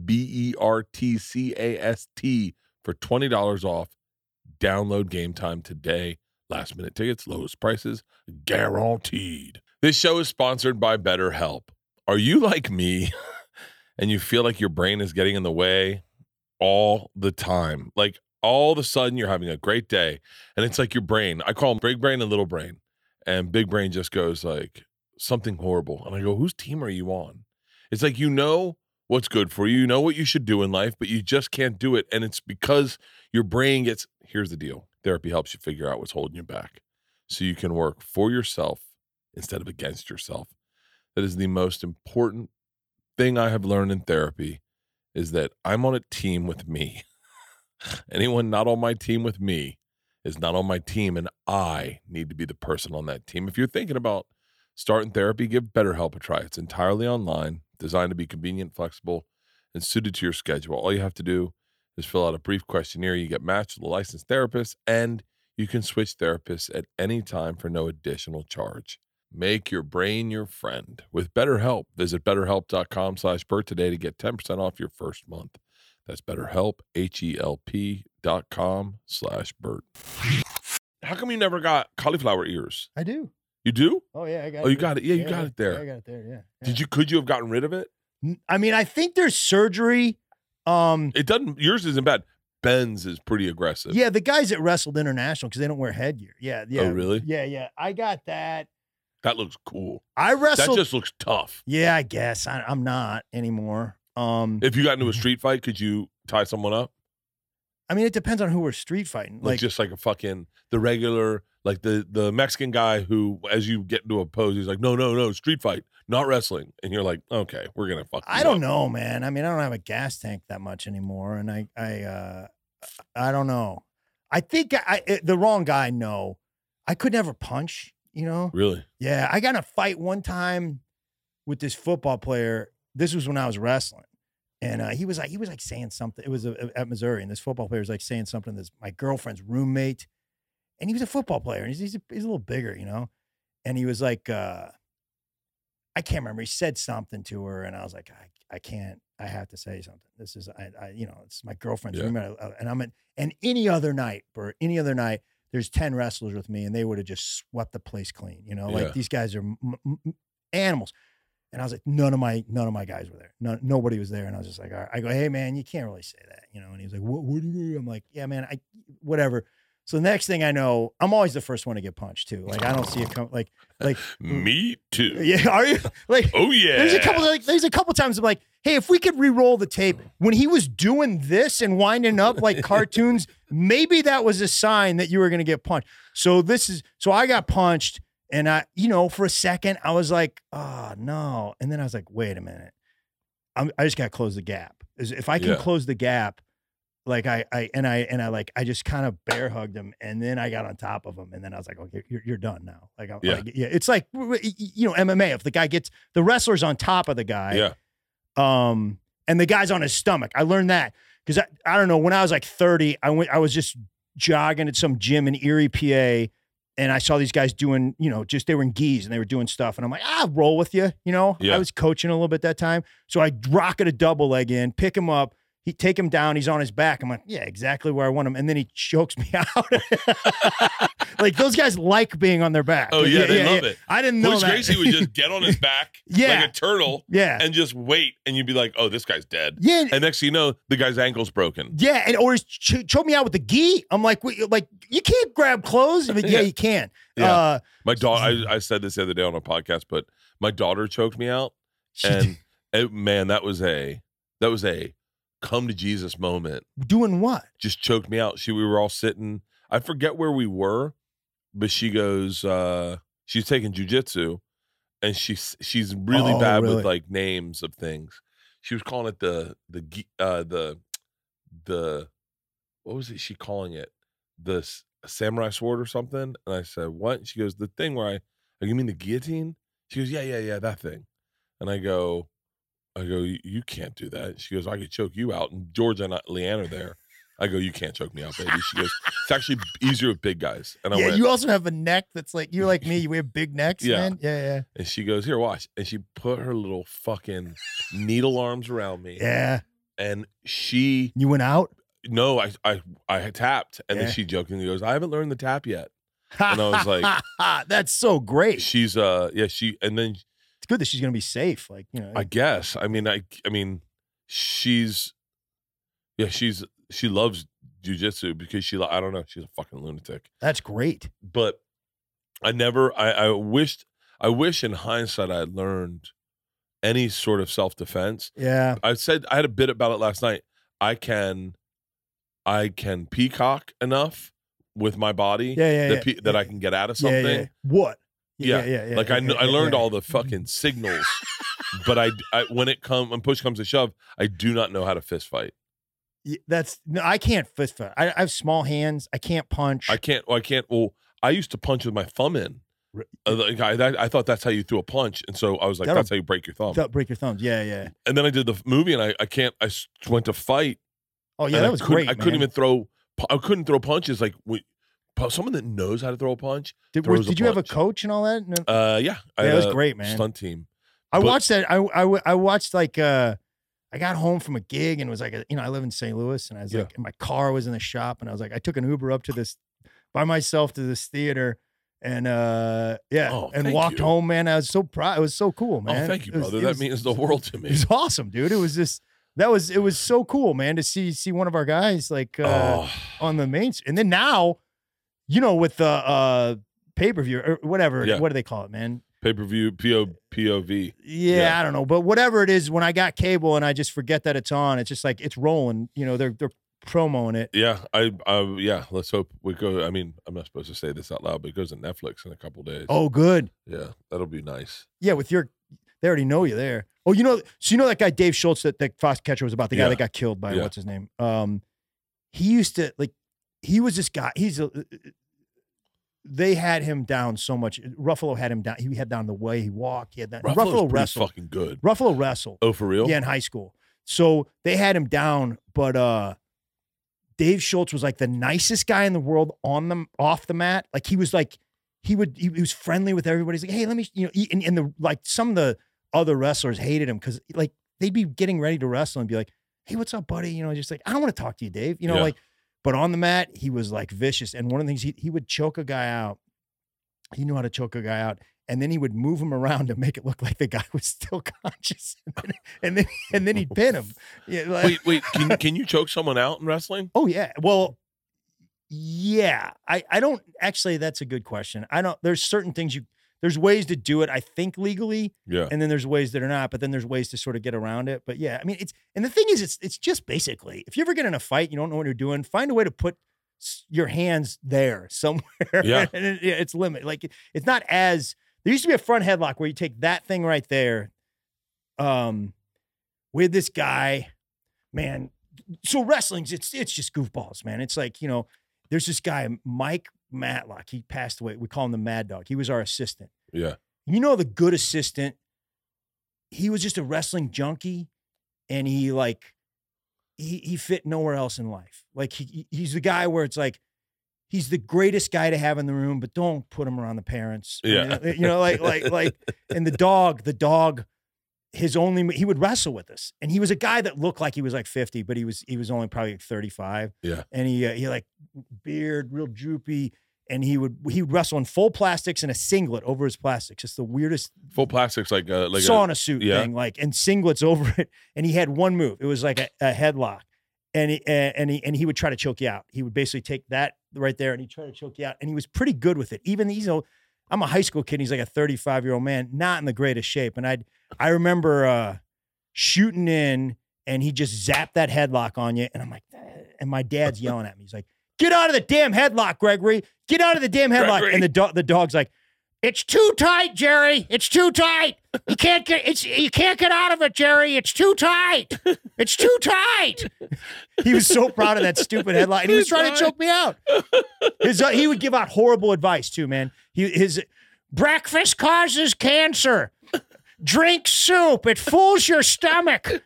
B E R T C A S T for twenty dollars off. Download Game Time today. Last minute tickets, lowest prices, guaranteed. This show is sponsored by BetterHelp. Are you like me and you feel like your brain is getting in the way all the time? Like all of a sudden you're having a great day and it's like your brain, I call them big brain and little brain, and big brain just goes like something horrible. And I go, whose team are you on? It's like, you know what's good for you. You know what you should do in life, but you just can't do it. And it's because your brain gets, here's the deal. Therapy helps you figure out what's holding you back so you can work for yourself instead of against yourself. That is the most important thing I have learned in therapy, is that I'm on a team with me. Anyone not on my team with me is not on my team, and I need to be the person on that team. If you're thinking about starting therapy, give BetterHelp a try. It's entirely online, designed to be convenient, flexible, and suited to your schedule. All you have to do is fill out a brief questionnaire. You get matched with a licensed therapist, and you can switch therapists at any time for no additional charge. Make your brain your friend with BetterHelp. Visit BetterHelp.com slash Bert today to get ten percent off your first month. That's BetterHelp, H E L P dot com slash Bert. How come you never got cauliflower ears? I do. You do? Oh, yeah, I got it. Oh, you got it. Yeah, you got it there. I got it there, yeah. Did you, could you have gotten rid of it? I mean, I think there's surgery. Um, it doesn't, yours isn't bad. Ben's is pretty aggressive. Yeah, the guys that wrestled international, because they don't wear headgear. Yeah, yeah. Oh, really? Yeah, yeah. I got that. That looks cool. I wrestled. That just looks tough. Yeah, I guess. I, I'm not anymore. Um, if you got into a street fight, could you tie someone up? I mean, it depends on who we're street fighting. Like, like just like a fucking, the regular, like the, the Mexican guy who, as you get into a pose, he's like, no, no, no, street fight, not wrestling. And you're like, okay, we're going to fuck I don't up. know, man. I mean, I don't have a gas tank that much anymore. And I, I, uh, I don't know. I think I, I the wrong guy, no. I could never punch, you know? Really? Yeah. I got in a fight one time with this football player. This was when I was wrestling. And uh, he was like, he was like saying something. It was a, at Missouri, and this football player was like saying something to this, my girlfriend's roommate, and he was a football player, and he's he's a, he's a little bigger, you know. And he was like, uh, I can't remember. He said something to her, and I was like, I, I can't. I have to say something. This is, I, I you know, it's my girlfriend's yeah. roommate, and I'm in. And any other night, or any other night, there's ten wrestlers with me, and they would have just swept the place clean, you know. Yeah. Like these guys are m- m- animals. And I was like, none of my none of my guys were there. No, nobody was there. And I was just like, all right. I go, hey, man, you can't really say that. You know? And he was like, what, what do you do? I'm like, yeah, man, I whatever. So the next thing I know, I'm always the first one to get punched, too. Like, I don't see it come. Like, like me, too. Yeah, are you? Like, oh, yeah. There's a couple like, There's a couple times I'm like, hey, if we could re-roll the tape. When he was doing this and winding up like cartoons, maybe that was a sign that you were going to get punched. So this is, so I got punched. And I, you know, for a second, I was like, oh, no. And then I was like, wait a minute. I'm, I just got to close the gap. If I can yeah. close the gap, like I, I, and I, and I like, I just kind of bear hugged him. And then I got on top of him. And then I was like, okay, you're, you're done now. Like, I'm, yeah. like, yeah, it's like, you know, M M A. If the guy gets, the wrestler's on top of the guy. Yeah. Um, and the guy's on his stomach. I learned that because I, I don't know, when I was like thirty, I went, I was just jogging at some gym in Erie, P A, and I saw these guys doing, you know, just they were in geese and they were doing stuff. And I'm like, ah, roll with you. You know, yeah. I was coaching a little bit that time. So I rocket a double leg in, pick him up. He take him down. He's on his back. I'm like, yeah, exactly where I want him. And then he chokes me out. Like, those guys like being on their back. Oh, yeah, yeah they yeah, love yeah. it. I didn't know Bush that. Gracie would just get on his back yeah. like a turtle yeah. and just wait, and you'd be like, oh, this guy's dead. Yeah. And next thing you know, the guy's ankle's broken. Yeah, and or he's ch- choked me out with the gi. I'm like, wait, like you can't grab clothes? I mean, yeah, yeah, you can. Yeah. Uh, my daughter, I, I said this the other day on a podcast, but my daughter choked me out, and it, man, that was a that was a come to Jesus moment. Doing what? Just choked me out. She, we were all sitting. I forget where we were, but she goes, uh, she's taking jujitsu, and she's she's really oh, bad really? with like names of things. She was calling it the the uh, the the what was it? She calling it the samurai sword or something. And I said, what? And she goes, the thing where I, oh, you mean the guillotine? She goes, yeah, yeah, yeah, that thing. And I go, I go, you can't do that. She goes, I could choke you out. And Georgia and Leanne are there. I go, you can't choke me out, baby. She goes, it's actually easier with big guys. And I yeah, went, you also have a neck that's like, you're like me. We have big necks, yeah. man. Yeah, yeah. And she goes, here, watch. And she put her little fucking needle arms around me. Yeah. And she. You went out? No, I I, I tapped. And yeah. then she jokingly goes, I haven't learned the tap yet. And I was like. That's so great. She's, uh, yeah, she, and then. It's good that she's going to be safe. Like, you know. I guess. I mean, I, I mean, she's, yeah, she's. She loves jujitsu because she, I don't know, she's a fucking lunatic. That's great. But I never, I, I wished, I wish in hindsight I had learned any sort of self-defense. Yeah. I said, I had a bit about it last night. I can, I can peacock enough with my body yeah, yeah, that, yeah, pe- that yeah. I can get out of something. Yeah, yeah. What? Yeah. yeah, yeah, yeah like yeah, I, yeah, I learned yeah. all the fucking signals, but I, I, when it comes, when push comes to shove, I do not know how to fist fight. That's no, I can't fist fight. I, I have small hands. I can't punch. I can't. I can't. Well, I used to punch with my thumb in. Uh, like I, I, I thought that's how you threw a punch, and so I was like, that'll, "That's how you break your thumb." Break your thumbs. Yeah, yeah. And then I did the movie, and I, I can't. I went to fight. Oh yeah, that was I great. I man. couldn't even throw. I couldn't throw punches. Like we, someone that knows how to throw a punch. Did, throws did a you punch. have a coach and all that? No. Uh, yeah, yeah, that was great, man. Stunt team. I but, watched that. I, I, I watched like. Uh, I got home from a gig and was like, a, you know, I live in Saint Louis, and I was yeah. like, and my car was in the shop, and I was like, I took an Uber up to this by myself to this theater, and uh, yeah, oh, and walked you. home, man. I was so proud. It was so cool, man. Oh, thank you, was, brother. That was, means the world to me. It was awesome, dude. It was just that was it was so cool, man, to see see one of our guys like uh, oh. on the main, and then now, you know, with the uh, pay per view or whatever, yeah. what do they call it, man? Pay-per-view, P O V. Yeah, yeah, I don't know. But whatever it is, when I got cable and I just forget that it's on, it's just like, it's rolling. You know, they're they're promoing it. Yeah, I, I yeah, let's hope we go. I mean, I'm not supposed to say this out loud, but it goes to Netflix in a couple days. Oh, good. Yeah, that'll be nice. Yeah, with your, they already know you there. Oh, you know, so you know that guy Dave Schultz that, that Foxcatcher was about, the guy yeah. that got killed by, yeah. what's his name? Um, He used to, like, he was this guy, he's a... They had him down so much. Ruffalo had him down. He had down the way he walked. He had that. Ruffalo wrestled. Fucking good. Ruffalo wrestled. Oh, for real? Yeah, in high school. So they had him down, but uh, Dave Schultz was like the nicest guy in the world on the off the mat. Like he was like he would he, he was friendly with everybody. He's like, hey, let me you know. And, and the like some of the other wrestlers hated him because like they'd be getting ready to wrestle and be like, hey, what's up, buddy? You know, just like I don't want to talk to you, Dave. You know, yeah. like. But on the mat, he was like vicious. And one of the things, he, he would choke a guy out. He knew how to choke a guy out. And then he would move him around to make it look like the guy was still conscious. And then and then, and then he'd pin him. Yeah, like. Wait, wait. Can, can you choke someone out in wrestling? Oh, yeah. Well, yeah. I, I don't, actually, that's a good question. I don't, there's certain things you, there's ways to do it, I think, legally. Yeah. And then there's ways that are not, but then there's ways to sort of get around it. But yeah, I mean, it's, and the thing is, it's it's just basically, if you ever get in a fight, you don't know what you're doing, find a way to put your hands there somewhere. Yeah. And it, it's limited. Like, it, it's not as, there used to be a front headlock where you take that thing right there. Um, with this guy, man. So wrestling's, it's, it's just goofballs, man. It's like, you know, there's this guy, Mike Matlock. He passed away. We call him the Mad Dog. He was our assistant. Yeah. You know, the good assistant, he was just a wrestling junkie, and he like, he he fit nowhere else in life. Like he he's the guy where it's like, he's the greatest guy to have in the room, but don't put him around the parents. Yeah. I mean, you know, like, like, like, and the dog, the dog, his only, he would wrestle with us. And he was a guy that looked like he was like fifty, but he was, he was only probably like thirty-five. Yeah. And he, uh, he like beard, real droopy. and he would he would wrestle in full plastics and a singlet over his plastics. It's the weirdest. Full plastics, like a like sauna a, suit yeah. thing, like, and singlets over it. And he had one move. It was like a, a headlock. And he, and he and he would try to choke you out. He would basically take that right there and he tried to choke you out. And he was pretty good with it. Even these, you know, I'm a high school kid. And he's like a thirty-five year old man, not in the greatest shape. And I I remember uh, shooting in, and he just zapped that headlock on you. And I'm like, and my dad's yelling at me. He's like, "Get out of the damn headlock, Gregory! Get out of the damn headlock!" Gregory. And the dog the dog's like, "It's too tight, Jerry. It's too tight. You can't get it's you can't get out of it, Jerry. It's too tight. It's too tight." He was so proud of that stupid headlock, and he was trying to choke me out. His, uh, he would give out horrible advice too, man. He, his breakfast causes cancer. Drink soup. It fools your stomach.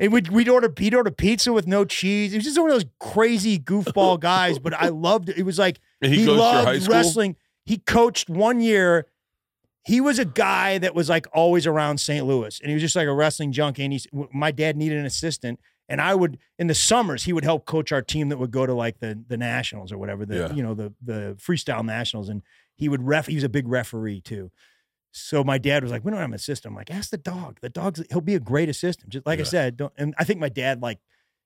And we'd, we'd order, he'd order pizza with no cheese. He was just one of those crazy goofball guys, but I loved it. It was like, and he, he loved wrestling. He coached one year. He was a guy that was like always around Saint Louis, and he was just like a wrestling junkie. And he, my dad needed an assistant, and I would, in the summers, he would help coach our team that would go to like the the nationals or whatever, the yeah. you know, the the freestyle nationals. And he would ref, he was a big referee too. So my dad was like, "We don't have an assistant." I'm like, "Ask the dog. The dog's he'll be a great assistant." Just like yeah. I said, don't, and I think my dad like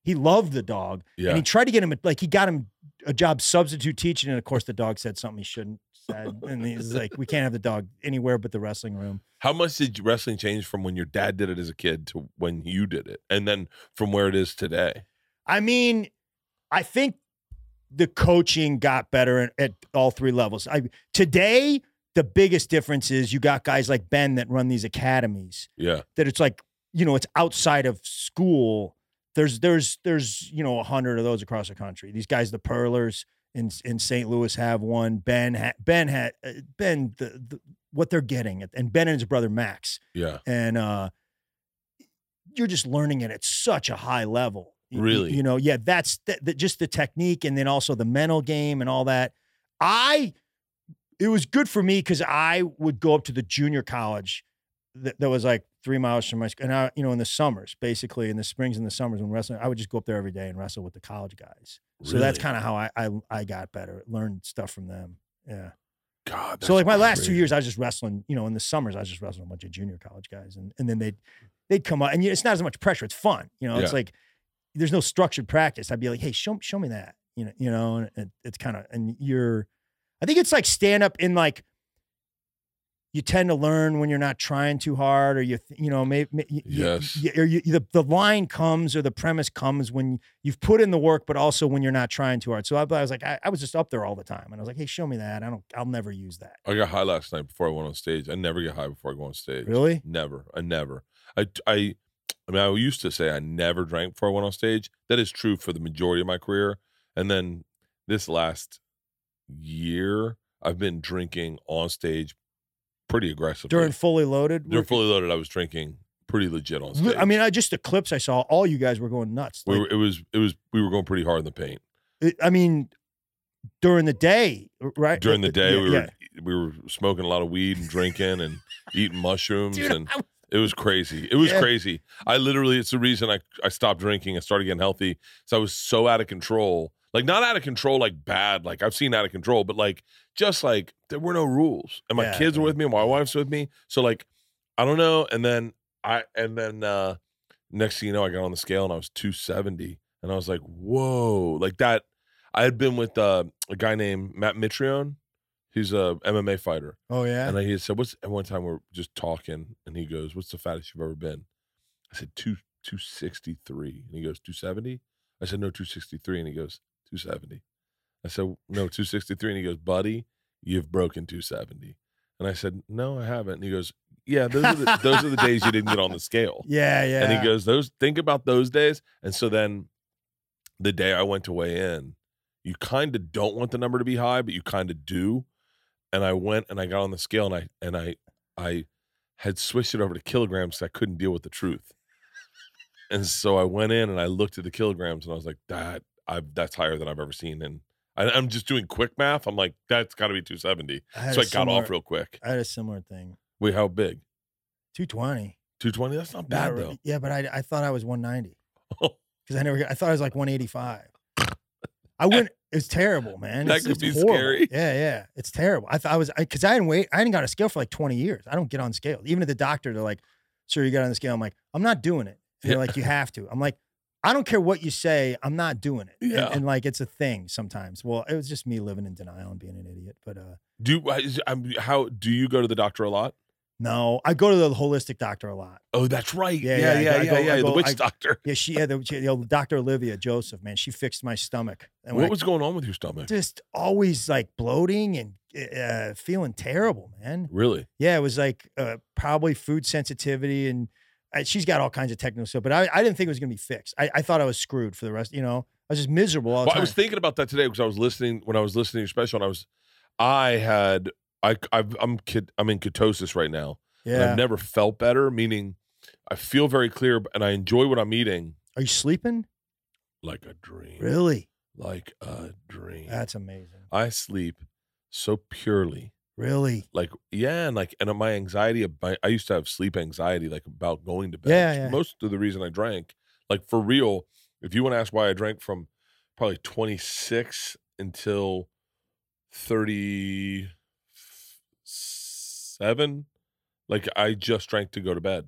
he loved the dog, yeah. and he tried to get him a, like he got him a job substitute teaching, and of course the dog said something he shouldn't said, and he's like, "We can't have the dog anywhere but the wrestling room." How much did wrestling change from when your dad did it as a kid to when you did it, and then from where it is today? I mean, I think the coaching got better at all three levels. I today. The biggest difference is you got guys like Ben that run these academies. Yeah. That it's like, you know, it's outside of school. There's, there's, there's, you know, a hundred of those across the country. These guys, the Perlers in in Saint Louis have one. Ben, ha- Ben had, uh, Ben, the, the, what they're getting. And Ben and his brother Max. Yeah. And uh, you're just learning it at such a high level. Really? You, you know, yeah, that's th- the, just the technique and then also the mental game and all that. I... It was good for me because I would go up to the junior college that, that was like three miles from my school. And I, you know, in the summers, basically in the springs and the summers when wrestling, I would just go up there every day and wrestle with the college guys. Really? So that's kind of how I, I I got better, learned stuff from them. Yeah. God. So like my crazy. last two years, I was just wrestling, you know, in the summers, I was just wrestling a bunch of junior college guys. And, and then they'd, they'd come up and it's not as much pressure. It's fun. You know, yeah. It's like, there's no structured practice. I'd be like, "Hey, show, show me that," you know, you know, and it, it's kind of, and you're, I think it's like stand up in like you tend to learn when you're not trying too hard, or you you know maybe you, yes you, or you, the the line comes or the premise comes when you've put in the work, but also when you're not trying too hard. So I, I was like I, I was just up there all the time, and I was like, "Hey, show me that. I don't. I'll never use that." I got high last night before I went on stage. I never get high before I go on stage. Really? Never. I never. I I I mean, I used to say I never drank before I went on stage. That is true for the majority of my career, and then this last year I've been drinking on stage pretty aggressively. During Fully Loaded? During Fully Loaded, I was drinking pretty legit on stage. I mean, I just the clips I saw, all you guys were going nuts. Like, we were, it was, it was, we were going pretty hard in the paint. It, I mean, during the day, right? During the day, yeah, we were yeah. we were smoking a lot of weed and drinking and eating mushrooms. Dude, and I, it was crazy. It was yeah. crazy. I literally, it's the reason I, I stopped drinking. I started getting healthy. So I was so out of control. Like, not out of control, like, bad. Like, I've seen out of control. But, like, just, like, there were no rules. And my yeah, kids were with me. And my wife's with me. So, like, I don't know. And then, I and then uh, next thing you know, I got on the scale, and I was two seventy. And I was like, whoa. Like, that. I had been with uh, a guy named Matt Mitrione. He's a M M A fighter. Oh, yeah? And he had said, what's, and one time we we're just talking, and he goes, "What's the fattest you've ever been?" I said, two sixty-three. And he goes, two seventy? I said, "No, two sixty-three. And he goes, two seventy. I said, "No, two sixty-three. And he goes, "Buddy, you've broken two seventy. And I said, "No, I haven't." And he goes, "Yeah, those are the, those are the days you didn't get on the scale." Yeah, yeah. And he goes, "Those, think about those days." And so then the day I went to weigh in, you kind of don't want the number to be high, but you kind of do. And I went and I got on the scale, and I and I I had switched it over to kilograms because I couldn't deal with the truth. And so I went in and I looked at the kilograms, and I was like, that. I've, that's higher than I've ever seen. And I, I'm just doing quick math. I'm like, that's got to be two seventy. I so I similar, got off real quick. I had a similar thing. Wait, how big? two twenty. two twenty? That's not bad, not really, though. Yeah, but I I thought I was one ninety. Because I never, I thought I was like one eighty-five. I went, It's terrible, man. That it's, could it's be horrible. Scary. Yeah, yeah. It's terrible. I, I was, I, cause I didn't wait. I didn't got a scale for like twenty years. I don't get on scale. Even at the doctor, they're like, sir, you got on the scale. I'm like, I'm not doing it. And they're yeah. like, you have to. I'm like, I don't care what you say. I'm not doing it. Yeah. And, and like, it's a thing sometimes. Well, it was just me living in denial and being an idiot. But, uh, do I'm, how do you go to the doctor a lot? No, I go to the holistic doctor a lot. Oh, that's right. Yeah, yeah, yeah, yeah. I go, yeah, yeah. I go, the witch I, doctor. Yeah, she, yeah, the, she, the old Doctor Olivia Joseph, man, she fixed my stomach. And what was I, going on with your stomach? Just always like bloating and uh, feeling terrible, man. Really? Yeah, it was like uh, probably food sensitivity, and I, she's got all kinds of technical stuff. But I, I didn't think it was going to be fixed. I, I thought I was screwed for the rest. You know, I was just miserable all the well, time. I was thinking about that today because I was listening when I was listening to your special, and I was, I had. I, I've, I'm kid, I'm in ketosis right now. Yeah. And I've never felt better, meaning I feel very clear and I enjoy what I'm eating. Are you sleeping? Like a dream. Really? Like a dream. That's amazing. I sleep so purely. Really? Like, yeah. And like, and my anxiety, my, I used to have sleep anxiety, like about going to bed. Yeah, yeah. Most of the reason I drank, like for real, if you want to ask why I drank from probably twenty-six until thirty Seven, like I just drank to go to bed.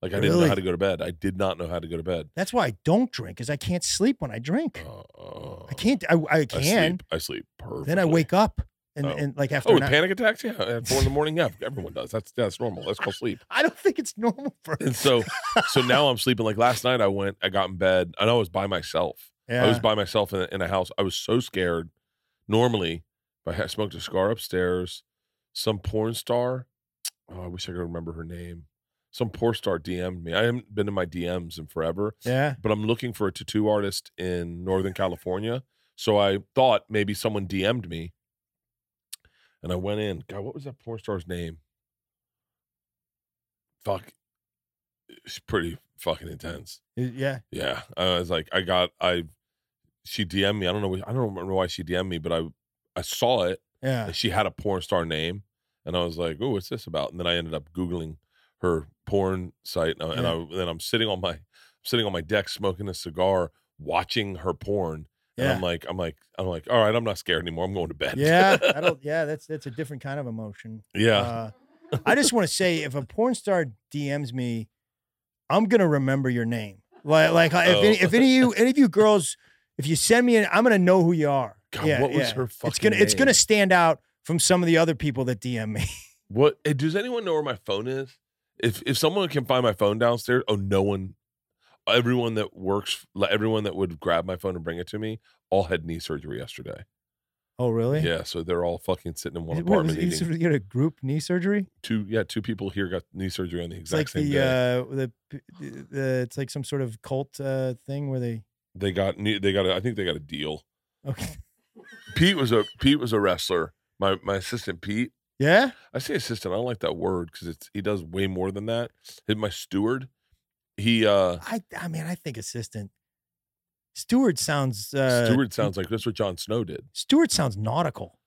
Like I really? didn't know how to go to bed. I did not know how to go to bed. That's why I don't drink, because I can't sleep when I drink. Uh, I can't. I, I can. I sleep, I sleep perfectly. Then I wake up and, oh. and like after. Oh, with panic attacks, yeah, at four in the morning. Yeah, everyone does. That's that's normal. That's called sleep. I don't think it's normal for. And so, so now I'm sleeping. Like last night, I went. I got in bed, and I was by myself. Yeah. I was by myself in a, in a house. I was so scared. Normally, but I smoked a cigar upstairs. Some porn star. Oh, I wish I could remember her name. Some porn star D M'd me. I haven't been in my D Ms in forever. Yeah. But I'm looking for a tattoo artist in Northern California. So I thought maybe someone D M'd me. And I went in. God, what was that porn star's name? Fuck. It's pretty fucking intense. Yeah. Yeah. I was like, I got, I, she D M'd me. I don't know. I don't remember why she D M'd me, but I, I saw it. Yeah. And she had a porn star name. And I was like, "Oh, what's this about?" And then I ended up Googling her porn site, and, I, yeah. and, I, and then I'm sitting on my sitting on my deck smoking a cigar, watching her porn. Yeah. And I'm like, I'm like, I'm like, all right, I'm not scared anymore. I'm going to bed. Yeah, I don't, yeah, that's that's a different kind of emotion. Yeah, uh, I just want to say, if a porn star D Ms me, I'm gonna remember your name. Like, like if oh. any, if any of you, any of you girls, if you send me, an, I'm gonna know who you are. God, yeah, what was yeah. her fucking? It's gonna, name? It's gonna stand out. From some of the other people that D M me. What does anyone know where my phone is? If if someone can find my phone downstairs, oh, no one, everyone that works, everyone that would grab my phone and bring it to me, all had knee surgery yesterday. Oh, really? Yeah, so they're all fucking sitting in one what, apartment. Was, you had a group knee surgery? Two, yeah, two people here got knee surgery on the exact it's like same the, day. Uh, the, the it's like some sort of cult uh, thing where they they got they got a, I think they got a deal. Okay. Pete was a Pete was a wrestler. My my assistant Pete. Yeah, I say assistant. I don't like that word because it's he does way more than that. My steward. He. Uh, I I mean I think assistant. Steward sounds. Uh, steward sounds like that's what Jon Snow did. Steward sounds nautical.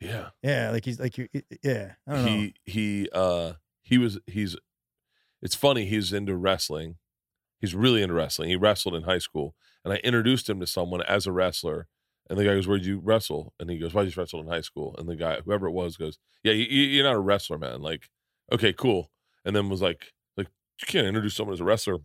Yeah. Yeah, like he's like you. Yeah. I don't he know. he uh he was he's. It's funny he's into wrestling. He's really into wrestling. He wrestled in high school, and I introduced him to someone as a wrestler. And the guy goes, "Where'd you wrestle?" And he goes, "Well, I just wrestled in high school." And the guy, whoever it was, goes, "Yeah, you, you're not a wrestler, man." Like, okay, cool. And then was like, "Like, you can't introduce someone as a wrestler.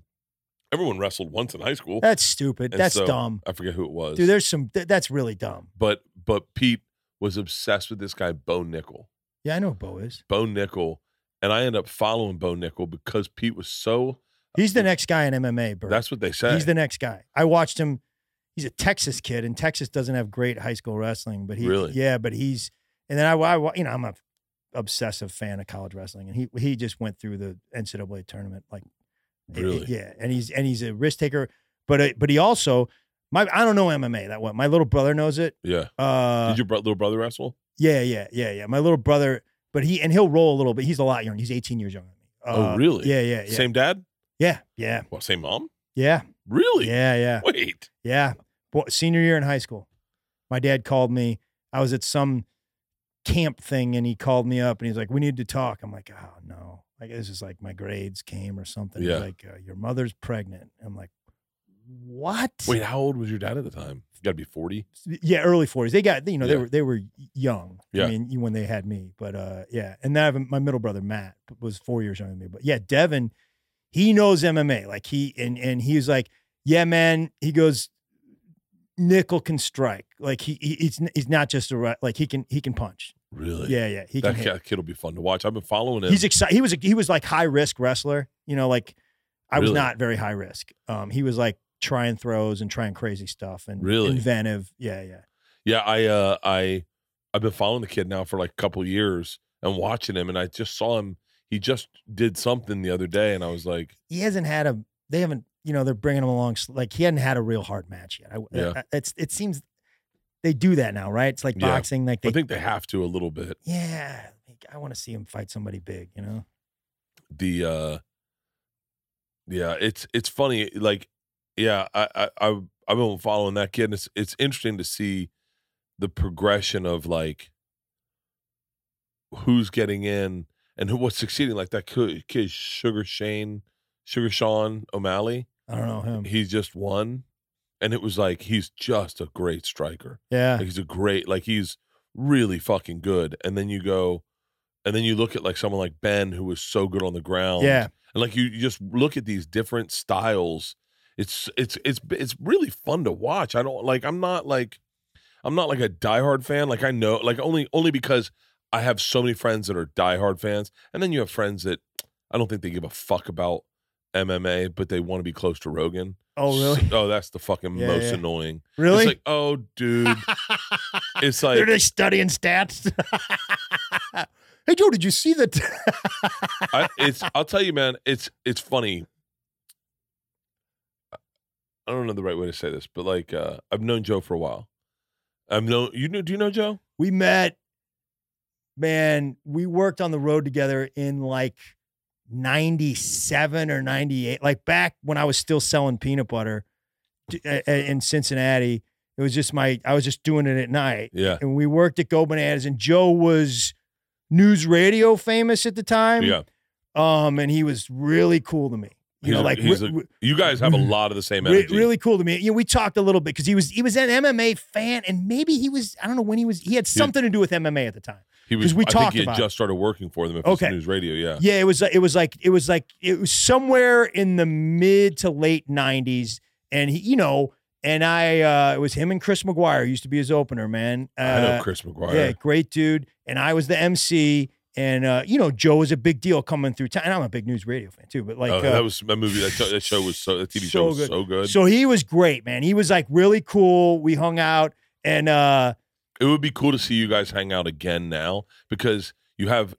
Everyone wrestled once in high school." That's stupid. And that's so, dumb. I forget who it was. Dude, there's some. Th- that's really dumb. But but Pete was obsessed with this guy, Bo Nickel. Yeah, I know who Bo is. Bo Nickel, and I ended up following Bo Nickel because Pete was so. He's the next guy in M M A, bro. That's what they say. He's the next guy. I watched him. He's a Texas kid, and Texas doesn't have great high school wrestling. But he, really? yeah, but he's, and then I, I, you know, I'm a obsessive fan of college wrestling, and he, he just went through the N C double A tournament, like, really, it, it, yeah, and he's, and he's a risk taker, but, uh, but he also, my, I don't know M M A that well. My little brother knows it. Yeah. Uh, Did your bro- little brother wrestle? Yeah, yeah, yeah, yeah. My little brother, but he, and he'll roll a little bit. He's a lot younger. He's eighteen years younger than me. Uh, oh, really? Yeah, yeah, yeah. Same dad? Yeah, yeah. Well, same mom? Yeah. Really? Yeah, yeah. Wait. Yeah. Senior year in high school, my dad called me. I was at some camp thing, and he called me up, and he's like, "We need to talk." I'm like, "Oh no!" Like this is like my grades came or something. Yeah. He's like, uh, "Your mother's pregnant." I'm like, "What?" Wait, how old was your dad at the time? got to be forty. Yeah, early forties. They got, you know, yeah. they were they were young. Yeah. I mean, when they had me, but uh, yeah. And then I have my middle brother Matt was four years younger than me. But yeah, Devin, he knows M M A. Like he and and he's like, yeah, man. He goes, Nickel can strike. Like he, he he's he's not just a like he can he can punch. Really? Yeah, yeah. He that can kid will be fun to watch. I've been following him. He's excited. He was a, he was like high risk wrestler. You know, like I really? was not very high risk. Um, he was like. Trying throws and trying crazy stuff and really inventive. Yeah. Yeah. Yeah. I, uh, I, I've been following the kid now for like a couple of years and watching him. And I just saw him. He just did something the other day. And I was like, he hasn't had a, they haven't, you know, they're bringing him along. Like he hadn't had a real hard match yet. I, yeah. I, it's, it seems they do that now, right? It's like boxing. Yeah. Like they, I think they have to a little bit. Yeah. Like I want to see him fight somebody big, you know? The, uh, yeah, it's, it's funny. Like, Yeah, I, I, I, I've been following that kid, and it's, it's interesting to see the progression of, like, who's getting in and who what's succeeding. Like, that kid, Sugar Shane, Sugar Sean O'Malley. I don't know him. He's just won, and it was like, he's just a great striker. Yeah. Like he's a great, like, he's really fucking good. And then you go, and then you look at, like, someone like Ben, who was so good on the ground. Yeah. And, like, you, you just look at these different styles. It's it's it's it's really fun to watch. I don't like. I'm not like, I'm not like a diehard fan. Like I know, like only only because I have so many friends that are diehard fans, and then you have friends that I don't think they give a fuck about M M A, but they want to be close to Rogan. Oh really? So, oh, that's the fucking yeah, most yeah. annoying. Really? It's like, oh dude, it's like they're just studying stats. Hey Joe, did you see that? I, it's. I'll tell you, man. It's it's funny. I don't know the right way to say this, but like uh, I've known Joe for a while. I've known you know do you know Joe? We met, man, we worked on the road together in like ninety-seven or ninety-eight, like back when I was still selling peanut butter to, in Cincinnati. It was just my I was just doing it at night. Yeah. And we worked at Go Bananas, and Joe was news radio famous at the time. Yeah. Um, and he was really cool to me. You know, like he's a, we, you guys have a lot of the same energy. Really cool to me. You know, we talked a little bit because he was he was an M M A fan, and maybe he was I don't know when he was he had something he, to do with M M A at the time. He was. We I talked think he had about just started working for them. If okay, it was news radio. Yeah, yeah. It was it was like it was like it was somewhere in the mid to late nineties, and he you know and I uh, it was him and Chris McGuire used to be his opener. Man, uh, I know Chris McGuire. Yeah, great dude. And I was the M C. And, uh, you know, Joe was a big deal coming through town. And I'm a big news radio fan, too. But, like, oh, uh, that was a movie. That, show, that show was so, that T V so show was good. so good. So he was great, man. He was, like, really cool. We hung out. And, uh, it would be cool to see you guys hang out again now because you have,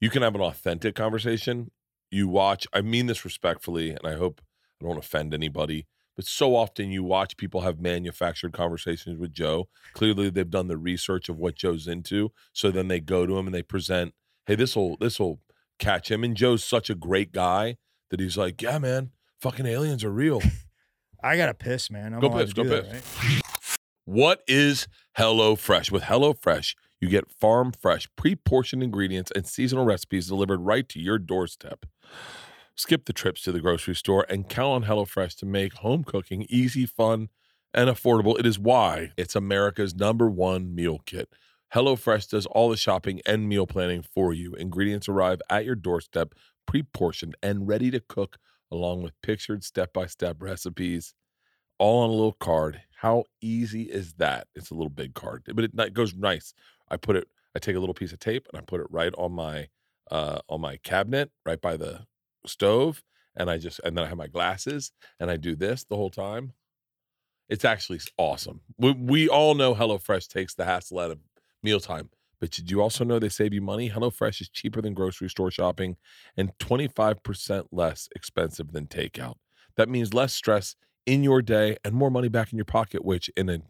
you can have an authentic conversation. You watch, I mean this respectfully, and I hope I don't offend anybody, but so often you watch people have manufactured conversations with Joe. Clearly, they've done the research of what Joe's into. So then they go to him and they present. Hey, this'll this'll catch him. And Joe's such a great guy that he's like, yeah, man, fucking aliens are real. I gotta piss, man. I'm go piss, go piss. That, right? What is HelloFresh? With HelloFresh, you get farm fresh, pre-portioned ingredients and seasonal recipes delivered right to your doorstep. Skip the trips to the grocery store and count on HelloFresh to make home cooking easy, fun, and affordable. It is why it's America's number one meal kit. HelloFresh does all the shopping and meal planning for you. Ingredients arrive at your doorstep, pre-portioned and ready to cook, along with pictured step-by-step recipes, all on a little card. How easy is that? It's a little big card, but it goes nice. I put it. I take a little piece of tape and I put it right on my uh, on my cabinet, right by the stove, and I just and then I have my glasses and I do this the whole time. It's actually awesome. We, we all know HelloFresh takes the hassle out of mealtime. But did you also know they save you money? HelloFresh is cheaper than grocery store shopping and twenty-five percent less expensive than takeout. That means less stress in your day and more money back in your pocket, which in a,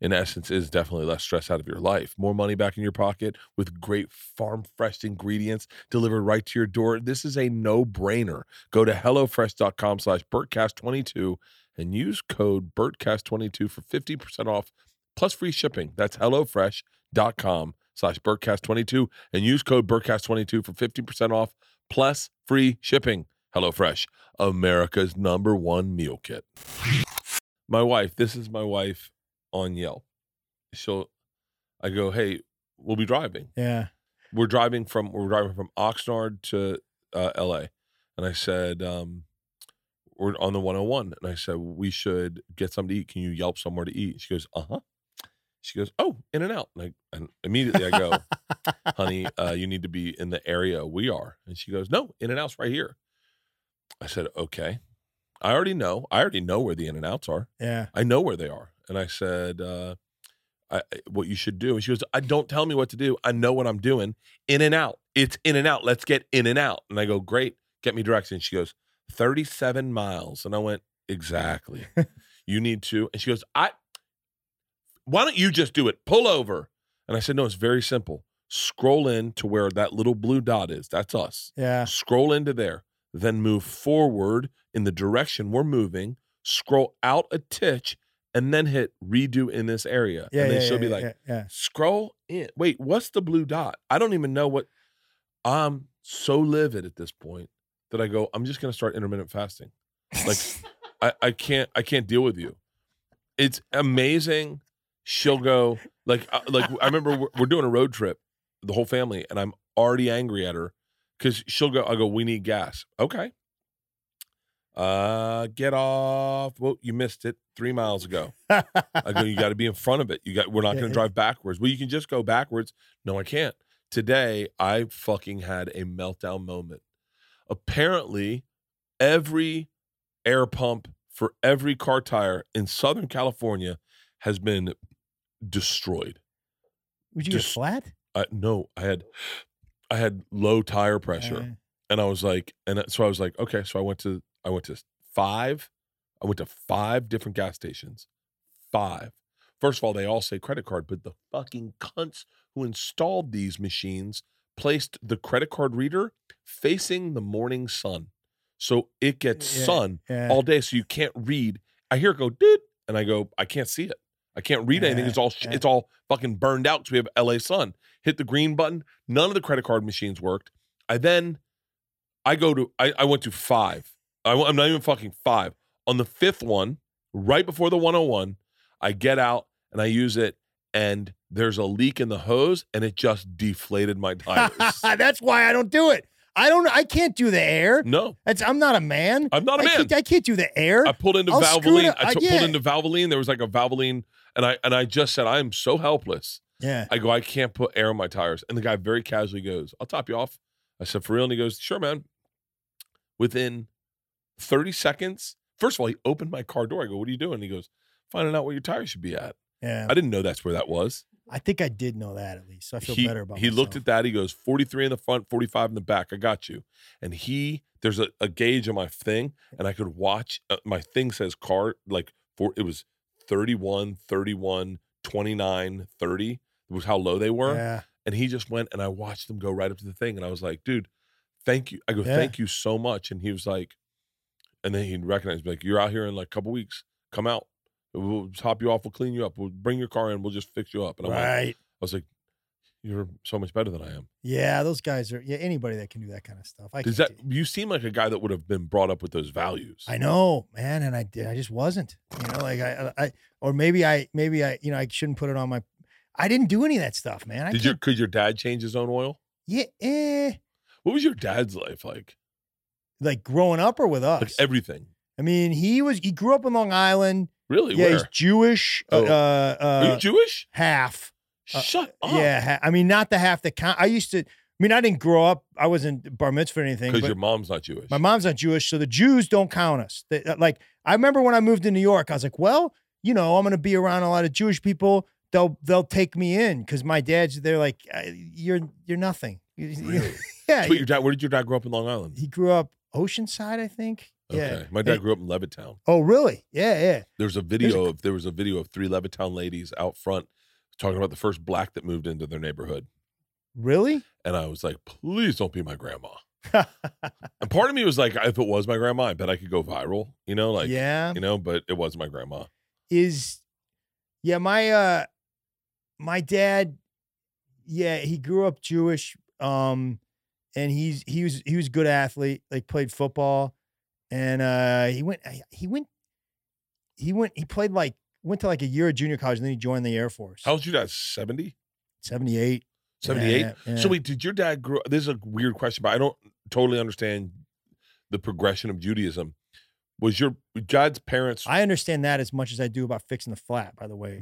in essence is definitely less stress out of your life. More money back in your pocket with great farm fresh ingredients delivered right to your door. This is a no-brainer. Go to HelloFresh.com slash BurtCast22 and use code BurtCast twenty-two for fifty percent off plus free shipping. That's HelloFresh. dot com slash BurtCast22 and use code BurtCast twenty-two for fifty percent off plus free shipping. HelloFresh, America's number one meal kit. My wife, this is my wife on Yelp. So I go, hey, we'll be driving. Yeah. We're driving from we're driving from Oxnard to uh, L A. And I said, um, we're on the one oh one. And I said, we should get something to eat. Can you Yelp somewhere to eat? She goes, uh-huh. She goes, oh, In-N-Out. And, I, and immediately I go, honey, uh, you need to be in the area we are. And she goes, no, In-N-Out's right here. I said, okay. I already know. I already know where the In-N-Outs are. Yeah. I know where they are. And I said, uh, I, what you should do. And she goes, I don't tell me what to do. I know what I'm doing. In-N-Out. It's In-N-Out. Let's get In-N-Out. And I go, great. Get me directions. She goes, thirty-seven miles. And I went, exactly. You need to. And she goes, I... why don't you just do it? Pull over. And I said, no, it's very simple. Scroll in to where that little blue dot is. That's us. Yeah. Scroll into there. Then move forward in the direction we're moving. Scroll out a titch and then hit redo in this area. Yeah, and then yeah, she'll yeah, be like, yeah, yeah. Scroll in. Wait, what's the blue dot? I don't even know what. I'm so livid at this point that I go, I'm just going to start intermittent fasting. Like, I, I can't, I can't deal with you. It's amazing. She'll go, like, uh, like I remember we're, we're doing a road trip, the whole family, and I'm already angry at her because she'll go, I'll go, we need gas. Okay. Uh, get off. Well, you missed it three miles ago. I go, you got to be in front of it. You got. We're not going to drive backwards. Well, you can just go backwards. No, I can't. Today, I fucking had a meltdown moment. Apparently, every air pump for every car tire in Southern California has been destroyed. Would you Des- get flat? Uh, no, I had, I had low tire pressure, right. and I was like, and so I was like, okay. So I went to, I went to five, I went to five different gas stations. Five. First of all, they all say credit card, but the fucking cunts who installed these machines placed the credit card reader facing the morning sun, so it gets yeah, sun yeah. all day, so you can't read. I hear it go, dude, and I go, I can't see it. I can't read anything. It's all sh- it's all fucking burned out because we have L A sun. Hit the green button. None of the credit card machines worked. I then, I go to, I, I went to five. I, I'm not even fucking five. On the fifth one, right before the one oh one, I get out and I use it and there's a leak in the hose and it just deflated my tires. That's why I don't do it. I don't. I can't do the air. No, That's, I'm not a man. I'm not a man. I can't, I can't do the air. I pulled into I'll Valvoline. I t- uh, yeah. pulled into Valvoline. There was like a Valvoline, and I and I just said, I am so helpless. Yeah. I go, I can't put air in my tires, and the guy very casually goes, "I'll top you off." I said, "For real?" And he goes, "Sure, man." Within thirty seconds, first of all, he opened my car door. I go, "What are you doing?" And he goes, "Finding out what your tires should be at." Yeah. I didn't know that's where that was. I think I did know that at least, so I feel he, better about it. He myself. Looked at that. He goes, forty-three in the front, forty-five in the back. I got you. And he, there's a, a gauge on my thing, and I could watch. Uh, my thing says car, like, for, it was thirty-one, thirty-one, twenty-nine, thirty. It was how low they were. Yeah. And he just went, and I watched them go right up to the thing. And I was like, dude, thank you. I go, yeah. thank you so much. And he was like, and then he recognized me, like, you're out here in like a couple weeks. Come out. We'll top you off. We'll clean you up. We'll bring your car in. We'll just fix you up. And I'm right. like, I was like, you're so much better than I am. Yeah, those guys are. Yeah, anybody that can do that kind of stuff. I Does that? Do. You seem like a guy that would have been brought up with those values. I know, man, and I did. I just wasn't. You know, like I, I, or maybe I, maybe I, you know, I shouldn't put it on my. I didn't do any of that stuff, man. I did you? Could your dad change his own oil? Yeah. Eh. What was your dad's life like? Like growing up or with us? Like everything. I mean, he was. He grew up in Long Island. Really? Yeah, where? He's Jewish. Oh. Uh, uh, Are you Jewish? Half. Shut uh, up. Yeah, ha- I mean, not the half that con- I used to. I mean, I didn't grow up. I wasn't bar mitzvah or anything. Because your mom's not Jewish. My mom's not Jewish, so the Jews don't count us. They, like, I remember when I moved to New York, I was like, well, you know, I'm going to be around a lot of Jewish people. They'll they'll take me in because my dad's. They're like, you're you're nothing. Really? Yeah. So your dad, where did your dad grow up in Long Island? He grew up Oceanside, I think. Okay. Yeah. My dad grew up in Levittown. Oh, really? Yeah, yeah. There's a video There's a... of there was a video of three Levittown ladies out front talking about the first black that moved into their neighborhood. Really? And I was like, please don't be my grandma. And part of me was like, if it was my grandma, I bet I could go viral. You know, like yeah. you know, but it wasn't my grandma. Is yeah, my uh my dad, yeah, he grew up Jewish, um, and he's he was he was a good athlete, like played football. And uh, he went, he went, he went, he played like went to like a year of junior college, and then he joined the Air Force. How old was your dad? seventy? seventy-eight. seventy-eight? Yeah, yeah. So wait, did your dad grow, this is a weird question, but I don't totally understand the progression of Judaism. Was your God's parents? I understand that as much as I do about fixing the flat, by the way,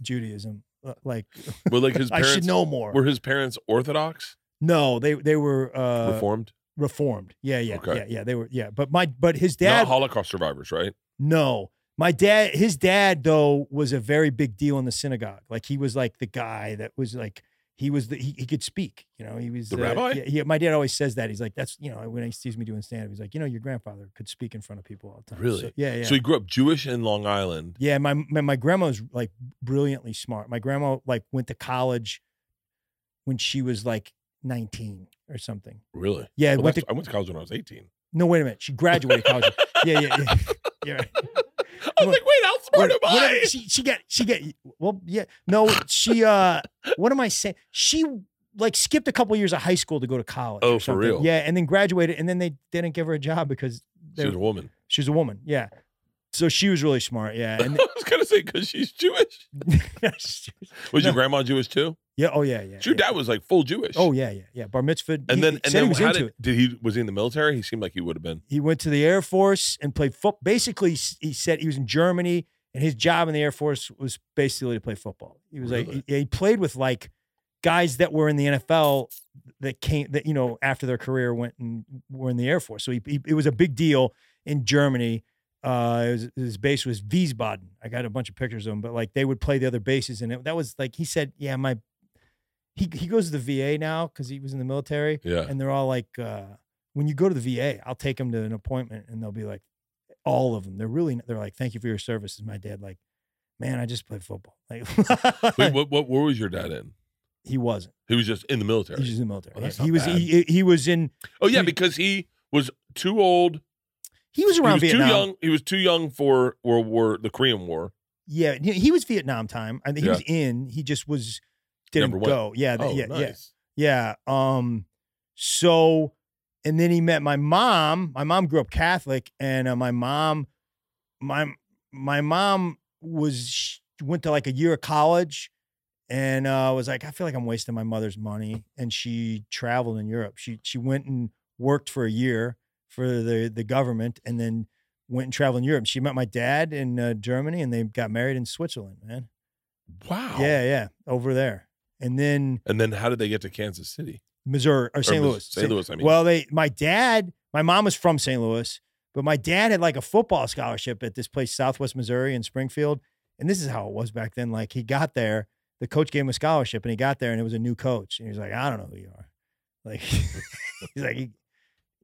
Judaism. Like, but like his parents, I should know more. Were his parents Orthodox? No, they they were uh, Reformed. Reformed, yeah, yeah, okay. yeah, yeah. They were, yeah. But my, but his dad, not Holocaust survivors, right? No, my dad, his dad though was a very big deal in the synagogue. Like he was like the guy that was like he was the, he, he could speak. You know, he was the uh, rabbi. Yeah, he, my dad always says that. He's like, that's, you know, when he sees me doing stand-up, he's like, you know, your grandfather could speak in front of people all the time. Really? So, yeah, yeah. So he grew up Jewish in Long Island. Yeah, my my, my grandma's like brilliantly smart. My grandma like went to college when she was like nineteen or something. Really? Yeah. Well, went to, I went to college when I was eighteen. No, wait a minute. She graduated college. yeah, yeah, yeah. yeah. I was like, wait, how smart am I? She, she got, she got, well, yeah. No, she, uh, what am I saying? She like skipped a couple of years of high school to go to college. Oh, for real? Yeah, and then graduated, and then they didn't give her a job because they, she was a woman. She was a woman, yeah. So she was really smart, yeah. And I was gonna say because she's Jewish. was no. Your grandma Jewish too? Yeah. Oh yeah, yeah. Your yeah. dad was like full Jewish. Oh yeah, yeah, yeah. Bar mitzvah. And he, then, and then, how did, did he? Was he in the military? He seemed like he would have been. He went to the Air Force and played football. Basically, he said he was in Germany, and his job in the Air Force was basically to play football. He was really? like, he, he played with like guys that were in the N F L that came, that you know, after their career went and were in the Air Force. So he, he it was a big deal in Germany. Uh, his, his base was Wiesbaden. I got a bunch of pictures of him, but like they would play the other bases, and it, that was like he said, "Yeah, my he he goes to the V A now because he was in the military." Yeah, and they're all like, uh, "When you go to the V A, I'll take him to an appointment," and they'll be like, "All of them." They're really they're like, "Thank you for your services." My dad, like, man, I just played football. Like, Wait, what what where was your dad in? He wasn't. He was just in the military. He was just in the military. Oh, that's not he was bad. He, he was in. Oh yeah, he, because he was too old. He was around he was Vietnam. Too young, he was too young for World War, the Korean War. Yeah, he was Vietnam time. I think he yeah. was in. He just was didn't Never go. Went. Yeah, oh, yeah, nice. yeah, yeah. Um, so, and then he met my mom. My mom grew up Catholic, and uh, my mom, my my mom was went to like a year of college, and uh, was like, I feel like I'm wasting my mother's money, and she traveled in Europe. She she went and worked for a year. For the, the government, and then went and traveled in Europe. She met my dad in uh, Germany, and they got married in Switzerland, man. Wow. Yeah, yeah, over there. And then... And then how did they get to Kansas City? Missouri, or Saint Or Louis. Saint Louis, I mean. Well, they, my dad, my mom was from Saint Louis, but my dad had like a football scholarship at this place, Southwest Missouri in Springfield. And this is how it was back then. Like he got there, the coach gave him a scholarship, and he got there, and it was a new coach. And he was like, I don't know who you are. Like, he's like... He,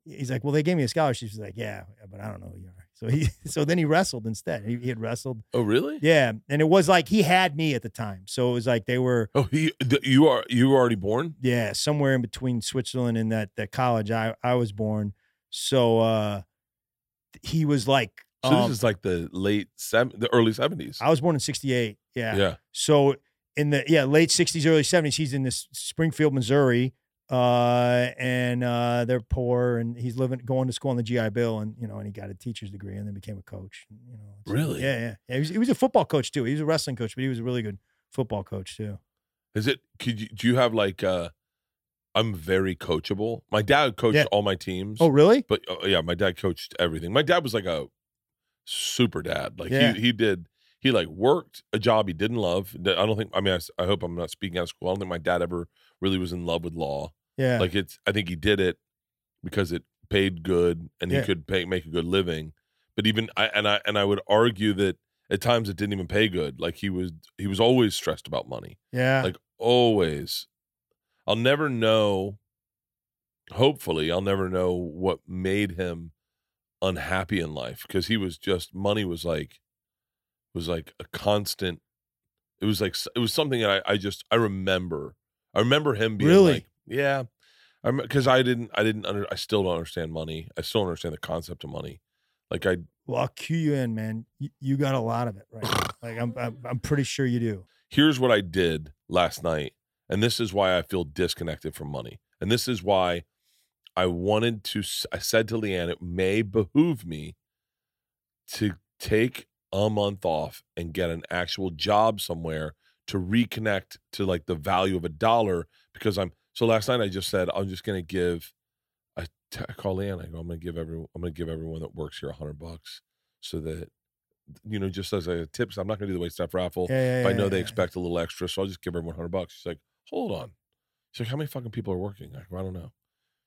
He's like, well, they gave me a scholarship. He's like, yeah, but I don't know who you are. So he, so then he wrestled instead. He, he had wrestled. Oh, really? Yeah, and it was like he had me at the time. So it was like they were. Oh, he, the, you are you were already born? Yeah, somewhere in between Switzerland and that that college I I was born. So uh, he was like. So um, this is like the late seven, the early seventies. I was born in sixty-eight. Yeah. Yeah. So in the yeah late sixties, early seventies, he's in this Springfield, Missouri. Uh, and, uh, they're poor, and he's living, going to school on the G I Bill, and, you know, and he got a teacher's degree and then became a coach, you know. So, really? Yeah. Yeah. yeah he, was, he was a football coach too. He was a wrestling coach, but he was a really good football coach too. Is it, could you, do you have like, uh, I'm very coachable. My dad coached yeah. all my teams. Oh, really? But uh, yeah, my dad coached everything. My dad was like a super dad. Like yeah. he, he did, he like worked a job he didn't love. I don't think, I mean, I, I hope I'm not speaking out of school. I don't think my dad ever really was in love with law. Yeah. Like it's, I think he did it because it paid good and he yeah. could pay, make a good living. But even I, and I, and I would argue that at times it didn't even pay good. Like he was, he was always stressed about money. Yeah. Like always. I'll never know. Hopefully I'll never know what made him unhappy in life. Cause he was just, money was like, was like a constant. It was like, it was something that I, I just, I remember, I remember him being really? like, yeah, because I didn't, I didn't, under, I still don't understand money. I still don't understand the concept of money. Like I, well, I'll cue you in, man. You, you got a lot of it, right? Like I'm, I'm, I'm pretty sure you do. Here's what I did last night, and this is why I feel disconnected from money, and this is why I wanted to. I said to Leanne, it may behoove me to take a month off and get an actual job somewhere to reconnect to like the value of a dollar. Because I'm, so last night I just said, I'm just going to give, I, t- I call in, I go, I'm going to give everyone, I'm going to give everyone that works here a hundred bucks so that, you know, just as a tip, I'm not going to do the Wait Stop raffle. Yeah, yeah, if I know yeah, they yeah. expect a little extra. So I'll just give everyone a hundred bucks. She's like, hold on. She's like, how many fucking people are working? I go, I don't know.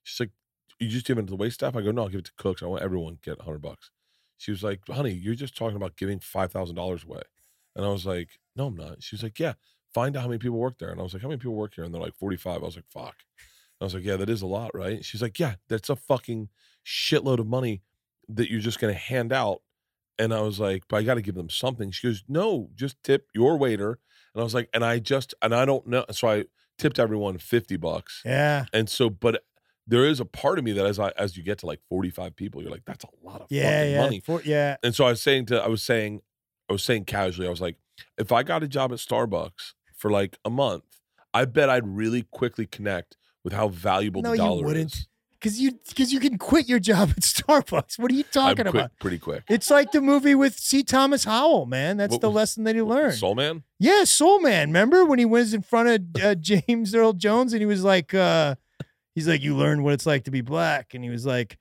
She's like, you just give it to the wait staff? I go, no, I'll give it to cooks. I want everyone to get a hundred bucks. She was like, honey, you're just talking about giving five thousand dollars away. And I was like, no, I'm not. She was like, yeah, find out how many people work there. And I was like, how many people work here? And they're like, forty-five. I was like, fuck. And I was like, yeah, that is a lot, right? She's like, yeah, that's a fucking shitload of money that you're just going to hand out. And I was like, but I got to give them something. She goes, no, just tip your waiter. And I was like, and I just, and I don't know. So I tipped everyone fifty bucks. Yeah. And so, but there is a part of me that as I, as you get to like forty-five people, you're like, that's a lot of yeah, fucking yeah. money. For, yeah. And so I was saying to, I was saying, I was saying casually, I was like, if I got a job at Starbucks for like a month, I bet I'd really quickly connect with how valuable no, the dollar you wouldn't. Is. Because you, because you can quit your job at Starbucks. What are you talking about? Pretty quick. It's like the movie with C. Thomas Howell, man. That's what, the lesson that he learned. Soul Man? Yeah, Soul Man. Remember when he was in front of uh, James Earl Jones and he was like, uh, he's like, you learned what it's like to be black. And he was like,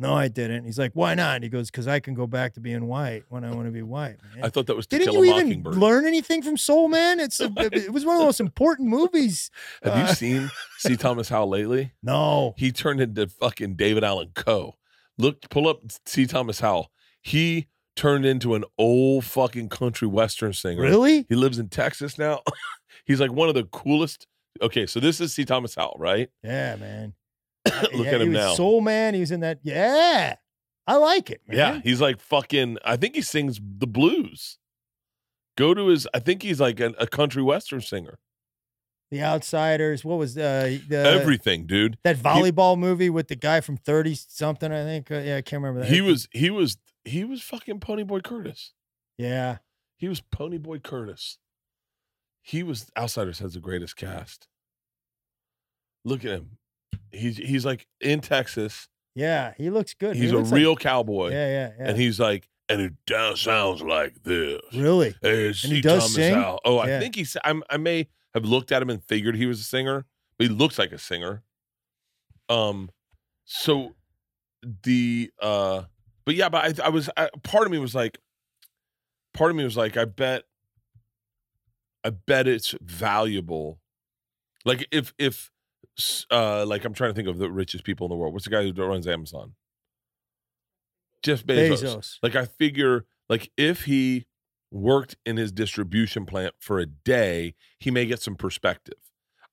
no, I didn't. He's like, why not? And he goes, because I can go back to being white when I want to be white, man. I thought that was To Kill a Mockingbird. Didn't you even learn anything from Soul Man? It's a, it was one of the most important movies. Have uh, you seen C. Thomas Howell lately? No. He turned into fucking David Allan Coe. Look, pull up C. Thomas Howell. He turned into an old fucking country western singer. Really? He lives in Texas now. He's like one of the coolest. Okay, so this is C. Thomas Howell, right? Yeah, man. Look yeah, at him he was now. Soul Man. He was in that. Yeah. I like it, man. Yeah. He's like fucking, I think he sings the blues. Go to his, I think he's like a, a country western singer. The Outsiders. What was uh, the. Everything, dude. That volleyball he, movie with the guy from thirty something, I think. Uh, yeah, I can't remember that. He was, he was, he was fucking Ponyboy Curtis. Yeah. He was Ponyboy Curtis. He was, Outsiders has the greatest cast. Look at him. He's he's like in Texas. Yeah, he looks good. He's he looks a real like, cowboy. Yeah, yeah, yeah. And he's like, and it does sounds like this. Really? Hey, and he does Thomas sing? Howell. Oh, yeah. I think he's, I'm, I may have looked at him and figured he was a singer, but he looks like a singer. Um, so the, uh, but yeah, but I, I was, I, part of me was like, part of me was like, I bet, I bet it's valuable. Like if, if, Uh, like I'm trying to think of the richest people in the world. What's the guy who runs Amazon? Jeff Bezos. Bezos. Like I figure, like if he worked in his distribution plant for a day, he may get some perspective.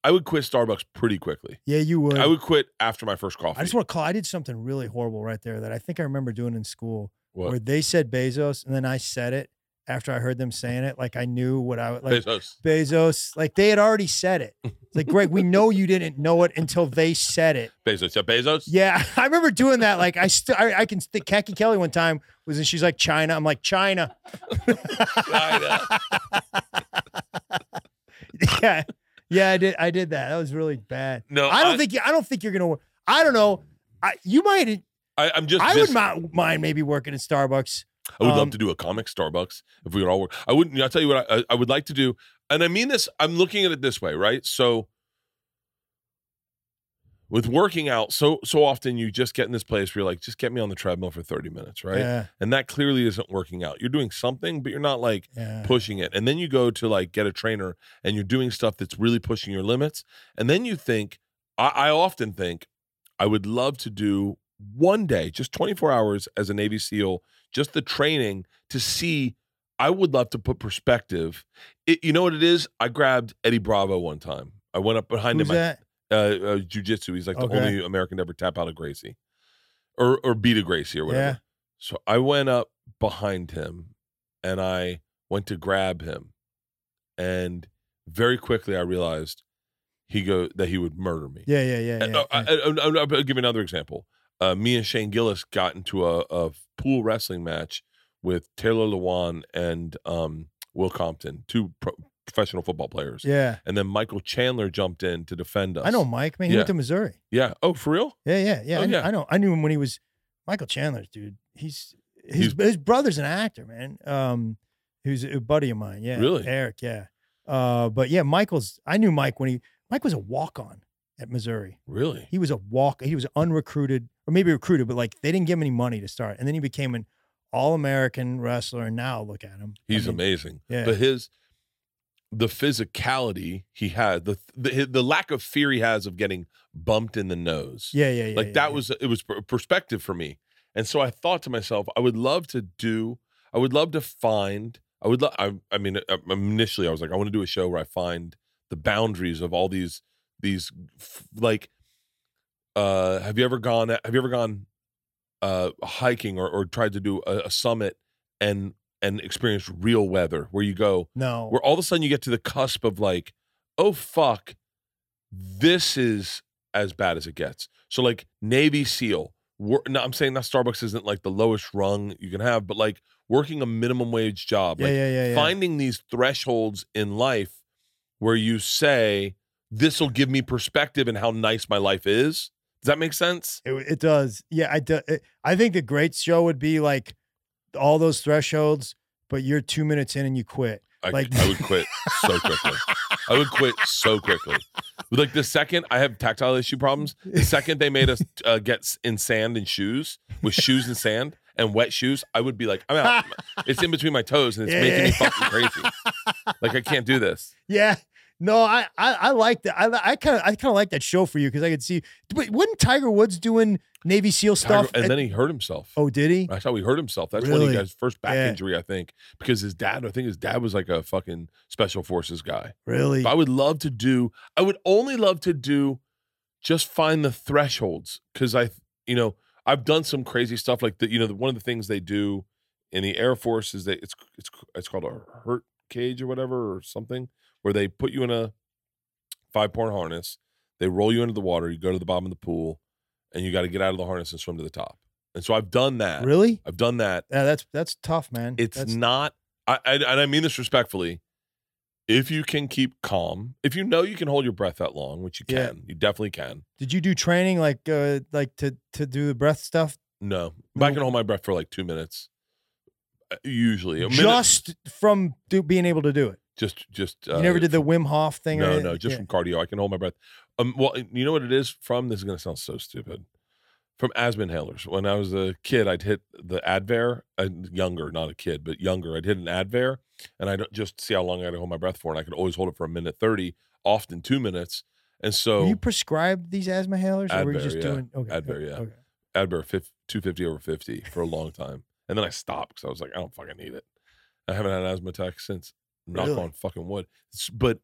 I would quit Starbucks pretty quickly. Yeah, you would. I would quit after my first coffee. I just want to call. I did something really horrible right there that I think I remember doing in school. What? Where they said Bezos and then I said it after I heard them saying it. Like I knew what I would like. Bezos. Bezos. Like they had already said it. Like, Greg, we know you didn't know it until they said it. Bezos, yeah, Bezos? Yeah, I remember doing that. Like, I still, I, I can think, Khaki Kelly one time was, and she's like, China. I'm like, China. China. yeah, yeah, I did, I did that. That was really bad. No, I don't I, think, I don't think you're going to, I don't know. I, you might, I, I'm just, I would not mind maybe working at Starbucks. I would um, love to do a comic Starbucks if we would all work. I wouldn't, I'll tell you what I, I would like to do. And I mean this, I'm looking at it this way, right? So with working out, so so often you just get in this place where you're like, just get me on the treadmill for thirty minutes, right? Yeah. And that clearly isn't working out. You're doing something, but you're not like yeah. pushing it. And then you go to like get a trainer and you're doing stuff that's really pushing your limits. And then you think, I, I often think I would love to do one day, just twenty-four hours as a Navy SEAL, just the training to see. I would love to put perspective. It, you know what it is? I grabbed Eddie Bravo one time. I went up behind Who's him. That? Uh, uh, jiu-jitsu. He's like okay. the only American to ever tap out of Gracie or or beat a Gracie or whatever. Yeah. So I went up behind him and I went to grab him. And very quickly I realized he go that he would murder me. Yeah, yeah, yeah. And, yeah, uh, yeah. I, I, I'll give you another example. Uh, me and Shane Gillis got into a, a pool wrestling match with Taylor Lewan and um, Will Compton, two pro- professional football players. Yeah. And then Michael Chandler jumped in to defend us. I know Mike, man. He yeah. went to Missouri. Yeah. Oh, for real? Yeah, yeah, yeah. Oh, I, yeah. I know. I knew him when he was Michael Chandler, dude. He's his, his brother's an actor, man. Um, who's a buddy of mine. Yeah. Really? Eric. Yeah. Uh, but yeah, Michael's, I knew Mike when he, Mike was a walk-on at Missouri. Really? He was a walk, he was unrecruited, or maybe recruited, but like they didn't give him any money to start. And then he became an all-American wrestler. And now look at him. He's I mean, amazing. Yeah. But his, the physicality he had, the, the the lack of fear he has of getting bumped in the nose. Yeah, yeah, yeah. Like yeah, that yeah. was, it was perspective for me. And so I thought to myself, I would love to do, I would love to find, I would love, I, I mean, initially I was like, I want to do a show where I find the boundaries of all these, these like, uh, have you ever gone, have you ever gone uh, hiking or, or tried to do a, a summit and and experience real weather where you go, no, where all of a sudden you get to the cusp of like, oh fuck, this is as bad as it gets. So like Navy SEAL, wor- no, I'm saying that Starbucks isn't like the lowest rung you can have, but like working a minimum wage job, yeah, like yeah, yeah, yeah. finding these thresholds in life where you say, this will give me perspective in how nice my life is. Does that make sense? It, it does. Yeah. I do. It, I think the great show would be like, all those thresholds, but you're two minutes in and you quit. I, like I would quit so quickly. I would quit so quickly. Like the second I have tactile issue problems, the second they made us uh, get in sand and shoes with shoes and sand and wet shoes, I would be like, I'm out. It's in between my toes and it's yeah, making yeah. me fucking crazy. Like I can't do this. Yeah. No, I I, I like that. I I kind of I kind of like that show for you because I could see. But wasn't Tiger Woods doing Navy SEAL stuff? Tiger, and at, then he hurt himself. Oh, did he? I thought he hurt himself. That's really? When he got his first back yeah. injury, I think, because his dad. I think his dad was like a fucking special forces guy. Really? But I would love to do. I would only love to do. Just find the thresholds because I, you know, I've done some crazy stuff like the, you know, the, one of the things they do in the Air Force is they it's it's it's called a hurt cage or whatever or something. Where they put you in a five-point harness, they roll you into the water, you go to the bottom of the pool, and you got to get out of the harness and swim to the top. And so I've done that. Really? I've done that. Yeah, that's that's tough, man. It's that's... not, I, I, and I mean this respectfully, if you can keep calm, if you know you can hold your breath that long, which you can, yeah. you definitely can. Did you do training like uh, like to, to do the breath stuff? No. But no. I can hold my breath for like two minutes, usually. A Just minute. From do, being able to do it? Just, just. Uh, you never did the Wim Hof thing? No, or no, just yeah. from cardio. I can hold my breath. Um, well, you know what it is from? This is going to sound so stupid. From asthma inhalers. When I was a kid, I'd hit the Advair. Uh, younger, not a kid, but younger. I'd hit an Advair, and I'd just see how long I could hold my breath for, and I could always hold it for a minute thirty, often two minutes. And so, were you prescribed these asthma inhalers, Advair, or were you just yeah. doing okay, Advair? Yeah, okay. Advair two fifty over fifty for a long time, and then I stopped because I was like, I don't fucking need it. I haven't had an asthma attack since. Knock really? On fucking wood. But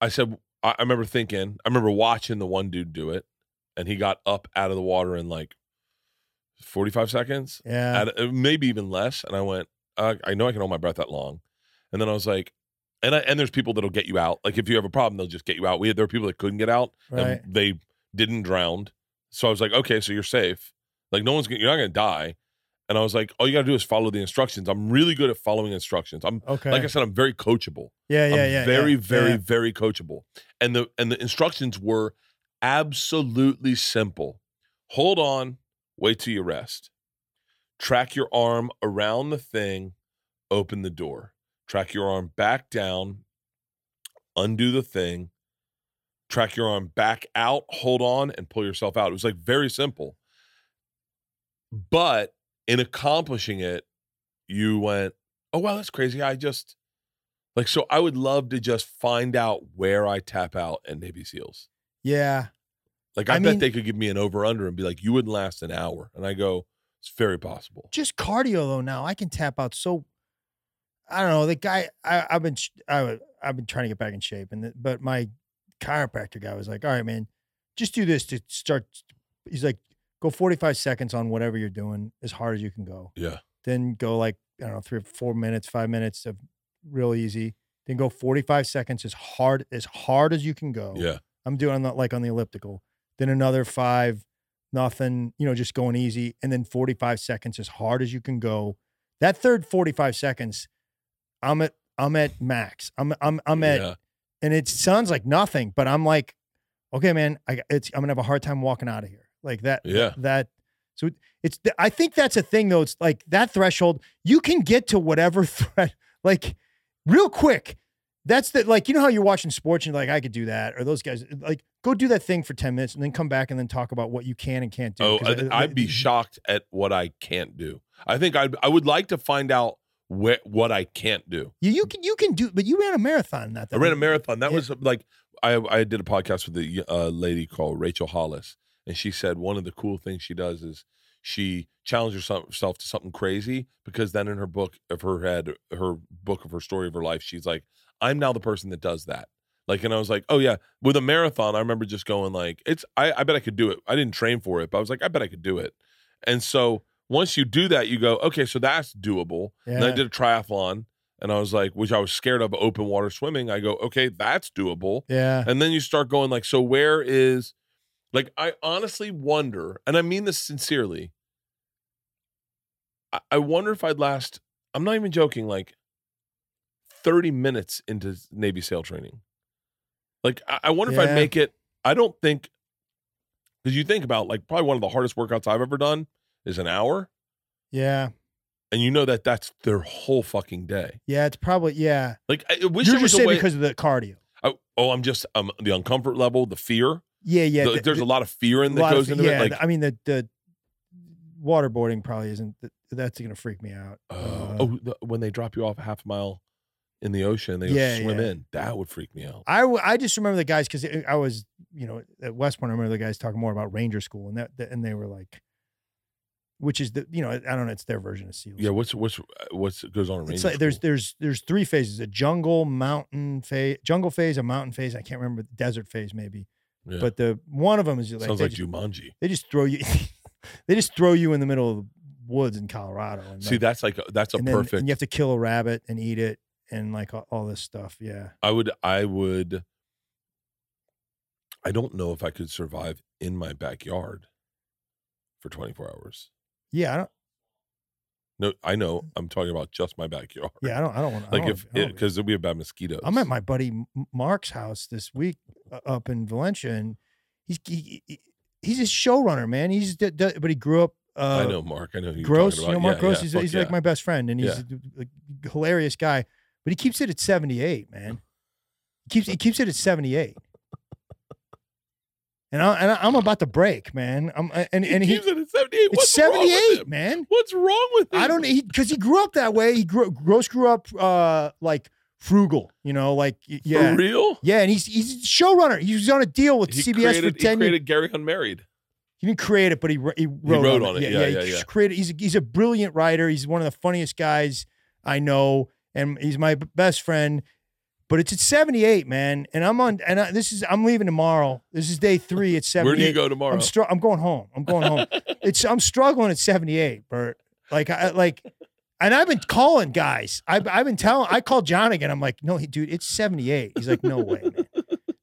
I said, I remember thinking, I remember watching the one dude do it, and he got up out of the water in like forty-five seconds, yeah, at, maybe even less. And I went, I, I know I can hold my breath that long. And then I was like, and I, and there's people that'll get you out. Like if you have a problem, they'll just get you out. We had, there were people that couldn't get out, right. and they didn't drown. So I was like, okay, so you're safe. Like no one's gonna, you're not gonna die. And I was like, all you got to do is follow the instructions. I'm really good at following instructions. I'm okay. Like I said, I'm very coachable. Yeah, yeah, I'm yeah. Very, yeah. very, yeah. very coachable. And the and the instructions were absolutely simple. Hold on, wait till you rest. Track your arm around the thing, open the door. Track your arm back down, undo the thing. Track your arm back out, hold on, and pull yourself out. It was like very simple. But in accomplishing it, you went, oh, wow, that's crazy. I just, like, so I would love to just find out where I tap out at Navy SEALs. Yeah. Like, I, I bet mean, they could give me an over-under and be like, you wouldn't last an hour. And I go, it's very possible. Just cardio, though, now. I can tap out so, I don't know, the guy, I, I've been I, I've been trying to get back in shape, and the, but my chiropractor guy was like, all right, man, just do this to start. He's like, go forty-five seconds on whatever you're doing as hard as you can go. Yeah. Then go like, I don't know, three or four minutes, five minutes of real easy. Then go forty-five seconds as hard as hard as you can go. Yeah. I'm doing that like on the elliptical. Then another five, nothing, you know, just going easy. And then forty-five seconds as hard as you can go. That third forty-five seconds, I'm at I'm at max. I'm I'm I'm at yeah. and it sounds like nothing, but I'm like, okay, man, I it's I'm gonna have a hard time walking out of here. Like that, yeah. that, So it's, I think that's a thing though. It's like that threshold, you can get to whatever threat, like real quick. That's the, like, you know how you're watching sports and you're like, I could do that. Or those guys, like, go do that thing for ten minutes and then come back and then talk about what you can and can't do. Oh, I'd, I, I'd be shocked at what I can't do. I think I'd, I would like to find out where, what I can't do. You, you can, you can do, but you ran a marathon. Not that I ran a marathon. That yeah. was like, I, I did a podcast with a uh, lady called Rachel Hollis. And she said one of the cool things she does is she challenges herself to something crazy, because then in her book of her head, her book of her story of her life, she's like, I'm now the person that does that. Like, and I was like, oh yeah, with a marathon, I remember just going like, it's, I, I bet I could do it. I didn't train for it, but I was like, I bet I could do it. And so once you do that, you go, okay, so that's doable. Yeah. And I did a triathlon and I was like, which I was scared of, open water swimming. I go, okay, that's doable. Yeah. And then you start going like, so where is, like, I honestly wonder, and I mean this sincerely, I, I wonder if I'd last, I'm not even joking, like thirty minutes into Navy SEAL training. Like, I, I wonder yeah. if I'd make it. I don't think, because you think about, like, probably one of the hardest workouts I've ever done is an hour. Yeah. And you know that that's their whole fucking day. Yeah, it's probably, yeah. Like, I wish You're there was just a saying way, because of the cardio. I, oh, I'm just, um, the uncomfort level, the fear. Yeah, yeah. The, the, there's the, a lot of fear in that goes of, into yeah, it. Like, I mean, the the waterboarding probably isn't. The, that's gonna freak me out. Uh, uh, oh, the, when they drop you off a half mile in the ocean, they yeah, swim yeah. in. That would freak me out. I, w- I just remember the guys, because I was, you know, at West Point. I remember the guys talking more about Ranger School, and that the, and they were like, which is the, you know, I don't know, it's their version of SEALs. Yeah, what's what's what's goes on in Ranger School? Like, there's there's there's three phases: a jungle, mountain phase, jungle phase, a mountain phase. I can't remember, the desert phase maybe. Yeah. But the one of them is like, sounds like just, Jumanji. They just throw you, they just throw you in the middle of the woods in Colorado. And see, like, that's like a, that's a and perfect. Then, and you have to kill a rabbit and eat it and like all, all this stuff. Yeah, I would, I would. I don't know if I could survive in my backyard for twenty-four hours. Yeah, I don't. No, I know. I'm talking about just my backyard. Yeah, I don't. I don't want to. Like if because we have bad mosquitoes. I'm at my buddy Mark's house this week uh, up in Valencia, and he's he, he, he's a showrunner, man. He's d- d- but he grew up. Uh, I know Mark. I know who Gross. You're talking about. You know Mark yeah, Gross. Yeah, he's fuck, he's yeah. like my best friend, and he's yeah. a, a hilarious guy. But he keeps it at seventy-eight, man. He keeps he keeps it at seventy-eight. And, I, and I'm about to break, man. I'm and and he, he keeps it at seventy-eight. What's it's seventy-eight, man. What's wrong with him? I don't know, because he, he grew up that way. He grew Gross grew up uh, like frugal, you know, like yeah, for real, yeah. And he's he's a showrunner. He was on a deal with he C B S created, for ten years. He created Gary Unmarried. He didn't create it, but he he wrote, he wrote on, on it. it. Yeah, yeah, yeah. yeah, he yeah. Created. He's a, he's a brilliant writer. He's one of the funniest guys I know, and he's my best friend. But it's at seventy-eight, man, and I'm on. And I, this is I'm leaving tomorrow. This is day three. It's seventy-eight. Where do you go tomorrow? I'm, str- I'm going home. I'm going home. It's I'm struggling at seventy-eight, Bert. Like I like, and I've been calling guys. I've I've been telling. I called John again. I'm like, no, he, dude, it's seventy-eight. He's like, no way, man.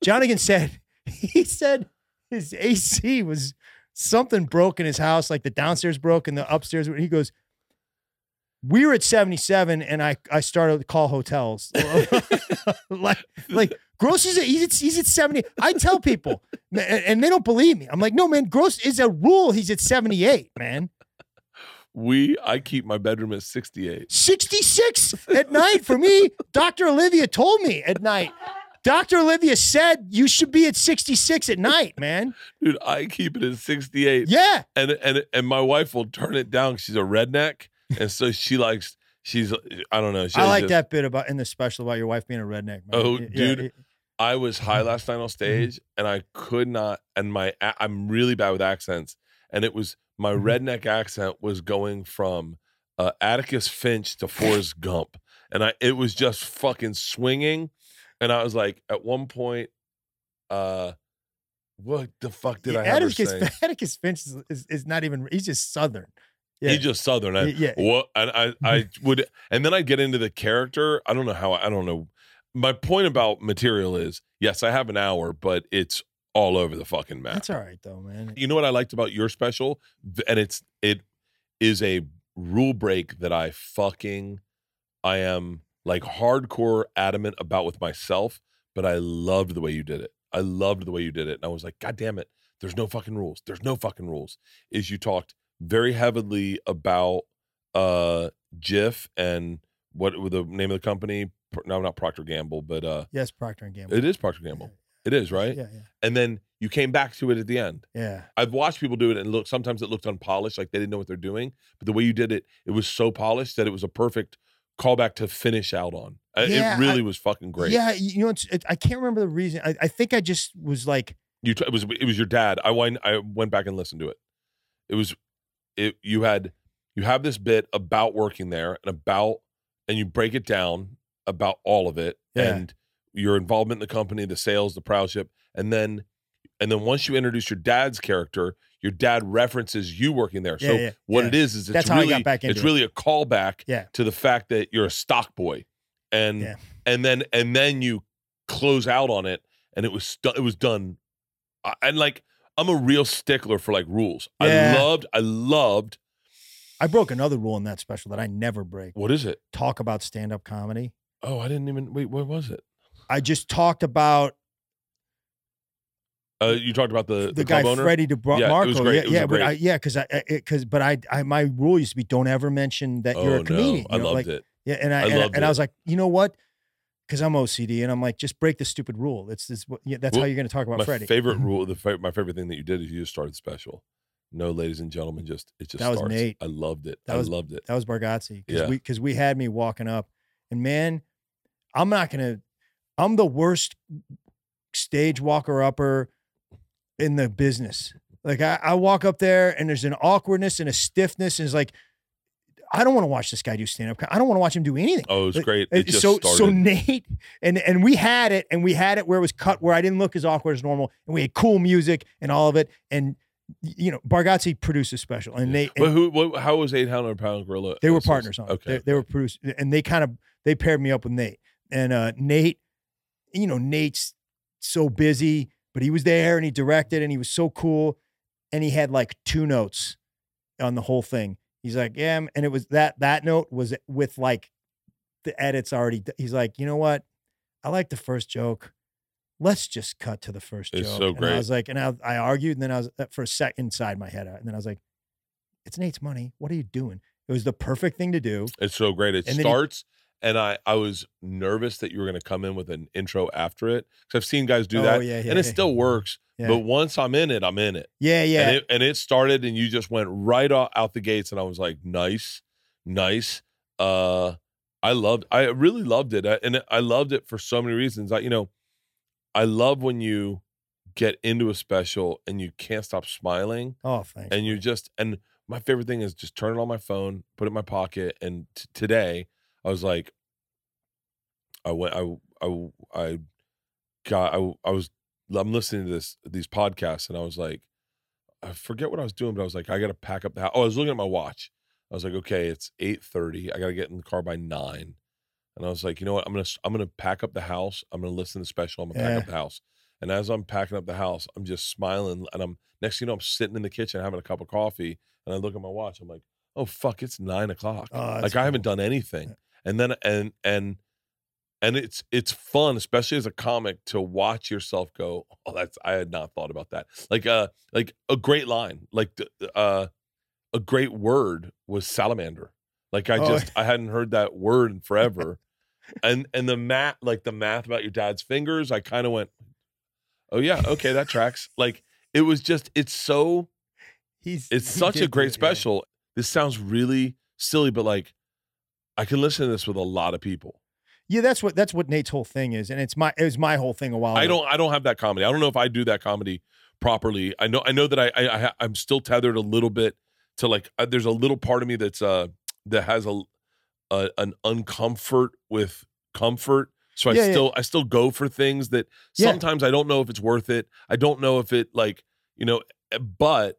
John again said he said his A C was something broke in his house, like the downstairs broke and the upstairs. He goes, we were at seventy-seven, and I, I started to call hotels. like, like Gross is a, he's at, he's at seventy. I tell people, and, and they don't believe me. I'm like, no, man, Gross is a rule. He's at seventy-eight, man. We, I keep my bedroom at sixty-eight. sixty-six at night for me. Doctor Olivia told me at night. Doctor Olivia said you should be at sixty-six at night, man. Dude, I keep it at sixty-eight. Yeah. And, and, and my wife will turn it down. She's a redneck. And so she likes, she's, I don't know. She I like just, that bit about in the special about your wife being a redneck. Man. Oh, yeah, dude, it, I was high last night on stage and I could not, and my, I'm really bad with accents. And it was, my redneck accent was going from uh, Atticus Finch to Forrest Gump. And I, it was just fucking swinging. And I was like, at one point, uh, what the fuck did yeah, I have Atticus, her saying? Atticus Finch is, is, is not even, he's just Southern. Yeah. He's just Southern. I, yeah. What? And I, I would, and then I get into the character. I don't know how. I don't know. My point about material is, yes, I have an hour, but it's all over the fucking map. That's all right, though, man. You know what I liked about your special, and it's it is a rule break that I fucking I am like hardcore adamant about with myself. But I loved the way you did it. I loved the way you did it, and I was like, God damn it! There's no fucking rules. There's no fucking rules. Is you talked very heavily about uh, Jif and what the name of the company? No, not Procter Gamble, but uh, yes, Procter and Gamble. It is Procter Gamble. Yeah. It is, right? Yeah, yeah. And then you came back to it at the end. Yeah, I've watched people do it, and look, sometimes it looked unpolished, like they didn't know what they're doing. But the way you did it, it was so polished that it was a perfect callback to finish out on. Yeah, it really I, was fucking great. Yeah, you know, it's, it, I can't remember the reason. I, I think I just was like, you. T- it was it was your dad. I went I went back and listened to it. It was it. You had you have this bit about working there and about and you break it down about all of it yeah. and your involvement in the company, the sales, the proudship, and then and then once you introduce your dad's character, your dad references you working there. Yeah, so yeah, what yeah. it is is it's That's really it's it. really a callback yeah. to the fact that you're a stock boy. And yeah. and then and then you close out on it, and it was stu- it was done. I, and like I'm a real stickler for like rules. Yeah. I loved I loved. I broke another rule in that special that I never break. What is it? Talk about stand-up comedy. Oh, I didn't even wait. What was it? I just talked about. Uh, you talked about the the, the guy owner? Freddy De Barco. Yeah, it was great. Yeah, it was yeah, great. But I, yeah, because I because but I, I my rule used to be don't ever mention that oh, you're a comedian. No. You know? I loved like, it. Yeah, and I, I and, and I was like, you know what? Because I'm O C D, and I'm like, just break this stupid rule. It's this. Yeah, that's well, how you're going to talk about my Freddie. My favorite rule, the my favorite thing that you did is you just started special. No, ladies and gentlemen, just it just that starts. Was Nate. I loved it. That I was, loved it. That was Bargatze. Because yeah. we, because we had me walking up, and man, I'm not gonna. I'm the worst stage walker upper in the business. Like I, I walk up there, and there's an awkwardness and a stiffness, and it's like. I don't want to watch this guy do stand-up. I don't want to watch him do anything. Oh, it was great. It just so, started. So Nate, and and we had it, and we had it where it was cut, where I didn't look as awkward as normal, and we had cool music and all of it. And, you know, Bargatze produced a special. And Nate. And but who, what, how was eight hundred pound Gorilla? They were partners on it. Okay. They, they were produced, and they kind of, they paired me up with Nate. And uh, Nate, you know, Nate's so busy, but he was there, and he directed, and he was so cool. And he had like two notes on the whole thing. He's like, yeah, and it was that that note was with like the edits already. He's like, you know what? I like the first joke. Let's just cut to the first it's joke. It's so great. And I was like, and I, I argued, and then I was for a sec inside my head, and then I was like, it's Nate's money. What are you doing? It was the perfect thing to do. It's so great. It and starts, he, and I I was nervous that you were going to come in with an intro after it because I've seen guys do oh, that, yeah, yeah, and it yeah, still yeah. works. Yeah. But once I'm in it, I'm in it. Yeah, yeah. And it, and it started, and you just went right out the gates, and I was like, nice, nice. Uh, I loved, I really loved it, I, and I loved it for so many reasons. I, you know, I love when you get into a special and you can't stop smiling. Oh, thanks. And you just, and my favorite thing is just turn it on my phone, put it in my pocket, and t- today I was like, I went, I, I, I got, I, I was. I'm listening to this these podcasts, and I was like, I forget what I was doing, but I was like, I got to pack up the house. Oh, I was looking at my watch. I was like, okay, it's eight thirty. I got to get in the car by nine. And I was like, you know what? I'm going to I'm gonna pack up the house. I'm going to listen to the special. I'm going to yeah. pack up the house. And as I'm packing up the house, I'm just smiling. And I'm next thing you know, I'm sitting in the kitchen having a cup of coffee. And I look at my watch. I'm like, oh, fuck, it's nine o'clock. Oh, like, cool. I haven't done anything. And then and and. And it's it's fun, especially as a comic, to watch yourself go, oh, that's I had not thought about that. Like uh, like a great line, like the, uh, a great word was salamander. Like I just oh. I hadn't heard that word in forever, and and the math like the math about your dad's fingers, I kind of went, oh yeah, okay, that tracks. Like it was just it's so, he's it's he such a great it, special. Yeah. This sounds really silly, but like I can listen to this with a lot of people. Yeah, that's what that's what Nate's whole thing is, and it's my it was my whole thing a while ago. I don't I don't have that comedy. I don't know if I do that comedy properly. I know I know that I I, I I'm still tethered a little bit to like uh, there's a little part of me that's uh that has a, a an uncomfort with comfort. So I yeah, still yeah. I still go for things that sometimes yeah. I don't know if it's worth it. I don't know if it like you know, but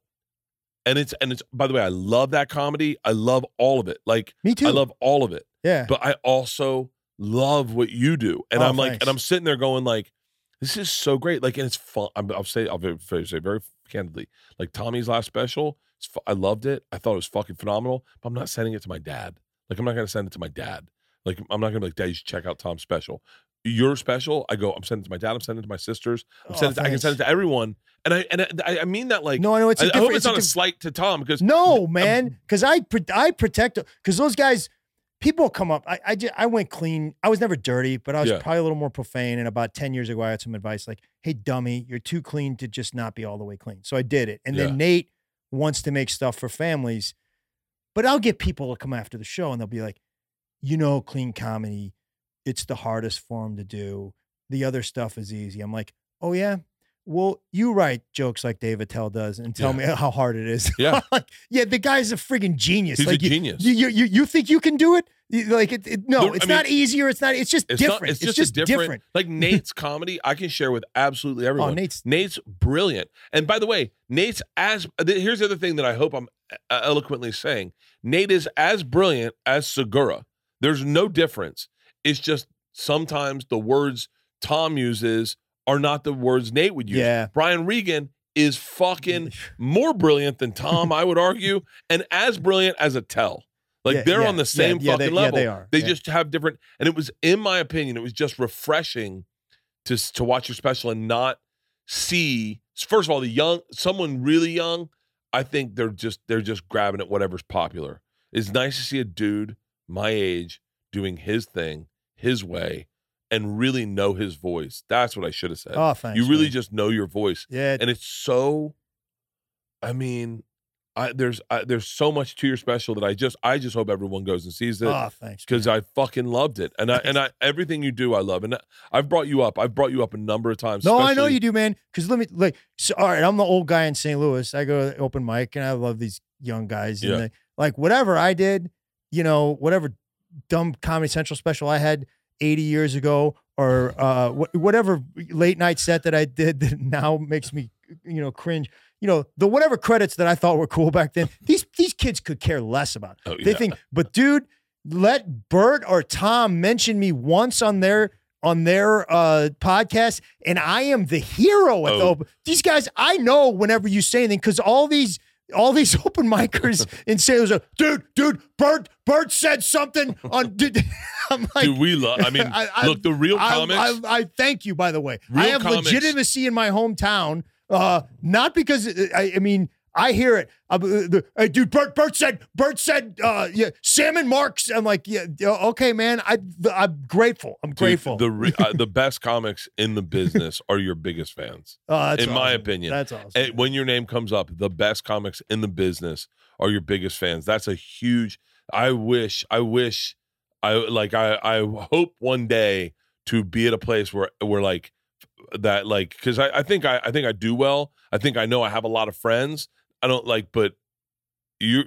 and it's and it's by the way I love that comedy. I love all of it. Like me too. I love all of it. Yeah, but I also love what you do, and oh, I'm like, thanks. And I'm sitting there going, like, this is so great, like, and it's fun. I'm, I'll say, I'll very, say very candidly, like Tommy's last special, it's fu- I loved it. I thought it was fucking phenomenal. But I'm not sending it to my dad. Like, I'm not gonna send it to my dad. Like, I'm not gonna be like, Dad, you should check out Tom's special. Your special, I go, I'm sending it to my dad. I'm sending it to my sisters. I'm oh, sending it to, I can send it to everyone, And I and I, I mean that like no, no, it's a I, I hope it's, it's not a, diff- a slight to Tom because no man, because I I protect because those guys. People come up. I I, just, I went clean. I was never dirty, but I was yeah. probably a little more profane. And about ten years ago, I had some advice like, hey, dummy, you're too clean to just not be all the way clean. So I did it. And yeah. then Nate wants to make stuff for families. But I'll get people to come after the show and they'll be like, you know, clean comedy, it's the hardest form to do. The other stuff is easy. I'm like, oh, yeah. Well, you write jokes like Dave Attell does and tell yeah. me how hard it is. Yeah. Like, yeah, the guy's a friggin' genius. He's like, a you, genius. You, you, you think you can do it? Like, it, it, no, there, it's I not mean, easier. It's not, it's just it's different. Not, it's, it's just, just different, different. Like Nate's comedy, I can share with absolutely everyone. Oh, Nate's, Nate's brilliant. And by the way, Nate's as, here's the other thing that I hope I'm eloquently saying. Nate is as brilliant as Segura. There's no difference. It's just sometimes the words Tom uses are not the words Nate would use. Yeah. Brian Regan is fucking more brilliant than Tom, I would argue, and as brilliant as Attell. Like yeah, they're yeah, on the same yeah, fucking yeah, they, level. Yeah, they are. They yeah. just have different. And it was, in my opinion, it was just refreshing to to watch your special and not see. First of all, the young, someone really young. I think they're just they're just grabbing at whatever's popular. It's nice to see a dude my age doing his thing, his way. And really know his voice. That's what I should have said. Oh, thanks. You really man. just know your voice. Yeah. And it's so, I mean, I, there's I, there's so much to your special that I just I just hope everyone goes and sees it. Oh, thanks. Because I fucking loved it, and I and I everything you do I love, and I, I've brought you up. I've brought you up a number of times. No, I know you do, man. Because let me like, so, all right, I'm the old guy in Saint Louis. I go to open mic, and I love these young guys. Yeah. And they, like whatever I did, you know, whatever dumb Comedy Central special I had eighty years ago, or uh, wh- whatever late night set that I did that now makes me, you know, cringe. You know, the whatever credits that I thought were cool back then, these these kids could care less about. Oh, yeah. They think, but dude, let Bert or Tom mention me once on their on their uh, podcast, and I am the hero. At oh. the, these guys, I know whenever you say anything, because all these. All these open micers in Saint Louis are, dude, dude, Bert, Bert said something on. Dude, I'm like, dude, we love. I mean, I, I, look, the real I, comics. I, I, I thank you, by the way. I have comics. Legitimacy in my hometown, uh, not because I, I mean I hear it. I, the, I, dude, Bert, Bert said, Bert said, uh, yeah, Sam and Mark's. I'm like, yeah, okay, man. I, I'm grateful. I'm grateful. Dude, the re- uh, the best comics in the business are your biggest fans. Oh, that's in awesome. my opinion. That's awesome. And when your name comes up, the best comics in the business are your biggest fans. That's a huge. I wish. I wish. I like. I. I hope one day to be at a place where where like that. Like, because I, I think I. I think I do well. I think I know I have a lot of friends. I don't like, but you,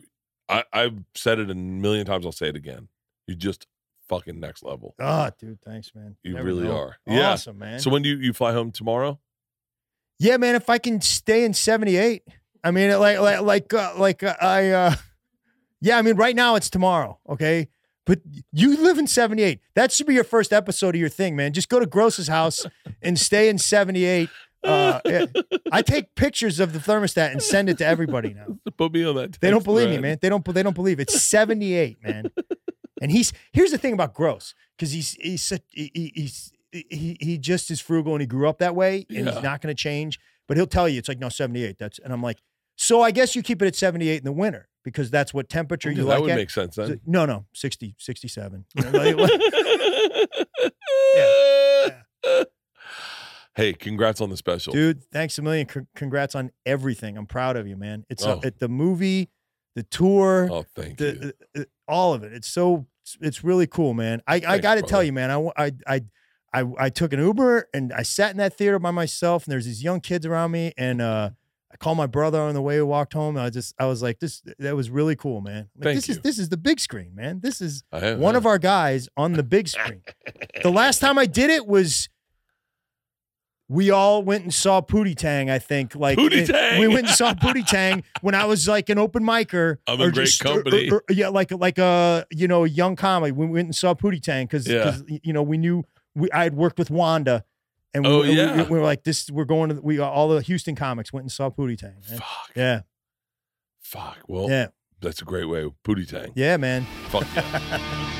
I, I've said it a million times. I'll say it again. You're just fucking next level. Ah, oh, dude, thanks, man. You Never really know. are. Awesome, yeah. man. So when do you, you fly home tomorrow? Yeah, man. If I can stay in seventy-eight, I mean, like, like, like, uh, like uh, I, uh, yeah, I mean, right now it's tomorrow. Okay. But you live in seventy-eight. That should be your first episode of your thing, man. Just go to Gross's house and stay in seventy-eight. Uh, yeah. I take pictures of the thermostat and send it to everybody now. Put me on that. They don't believe thread. me, man. They don't. They don't believe it. It's seventy-eight, man. And he's here's the thing about Gross, because he's he's such, he, he's he he just is frugal and he grew up that way and yeah. he's not going to change. But he'll tell you it's like no seventy-eight. That's and I'm like, so I guess you keep it at seventy-eight in the winter because that's what temperature well, you that like. That would at. make sense. Then. No, no, sixty, sixty-seven. yeah. yeah. Hey, congrats on the special. Dude, thanks a million. C- congrats on everything. I'm proud of you, man. It's oh. a, it, the movie, the tour. Oh, thank the, you. The, the, all of it. It's so, it's really cool, man. I, thanks, I got to tell you, man, I, I, I, I, I took an Uber and I sat in that theater by myself and there's these young kids around me and uh, I called my brother on the way we walked home. And I just, I was like, this, that was really cool, man. Like, thank this you. Is, this is the big screen, man. This is am, one man. of our guys on the big screen. The last time I did it was, we all went and saw Pootie Tang, I think. Like Pootie Tang. We went and saw Pootie Tang when I was like an open micer. I'm a great just, company. Or, or, yeah, like like a you know a young comedy. We went and saw Pootie Tang because yeah. you know we knew we I had worked with Wanda, and we, oh, yeah. and we, we were like this. We're going to we all the Houston comics went and saw Pootie Tang. Man. Fuck yeah, fuck. Well, yeah. that's a great way. Pootie Tang. Yeah, man. Fuck yeah.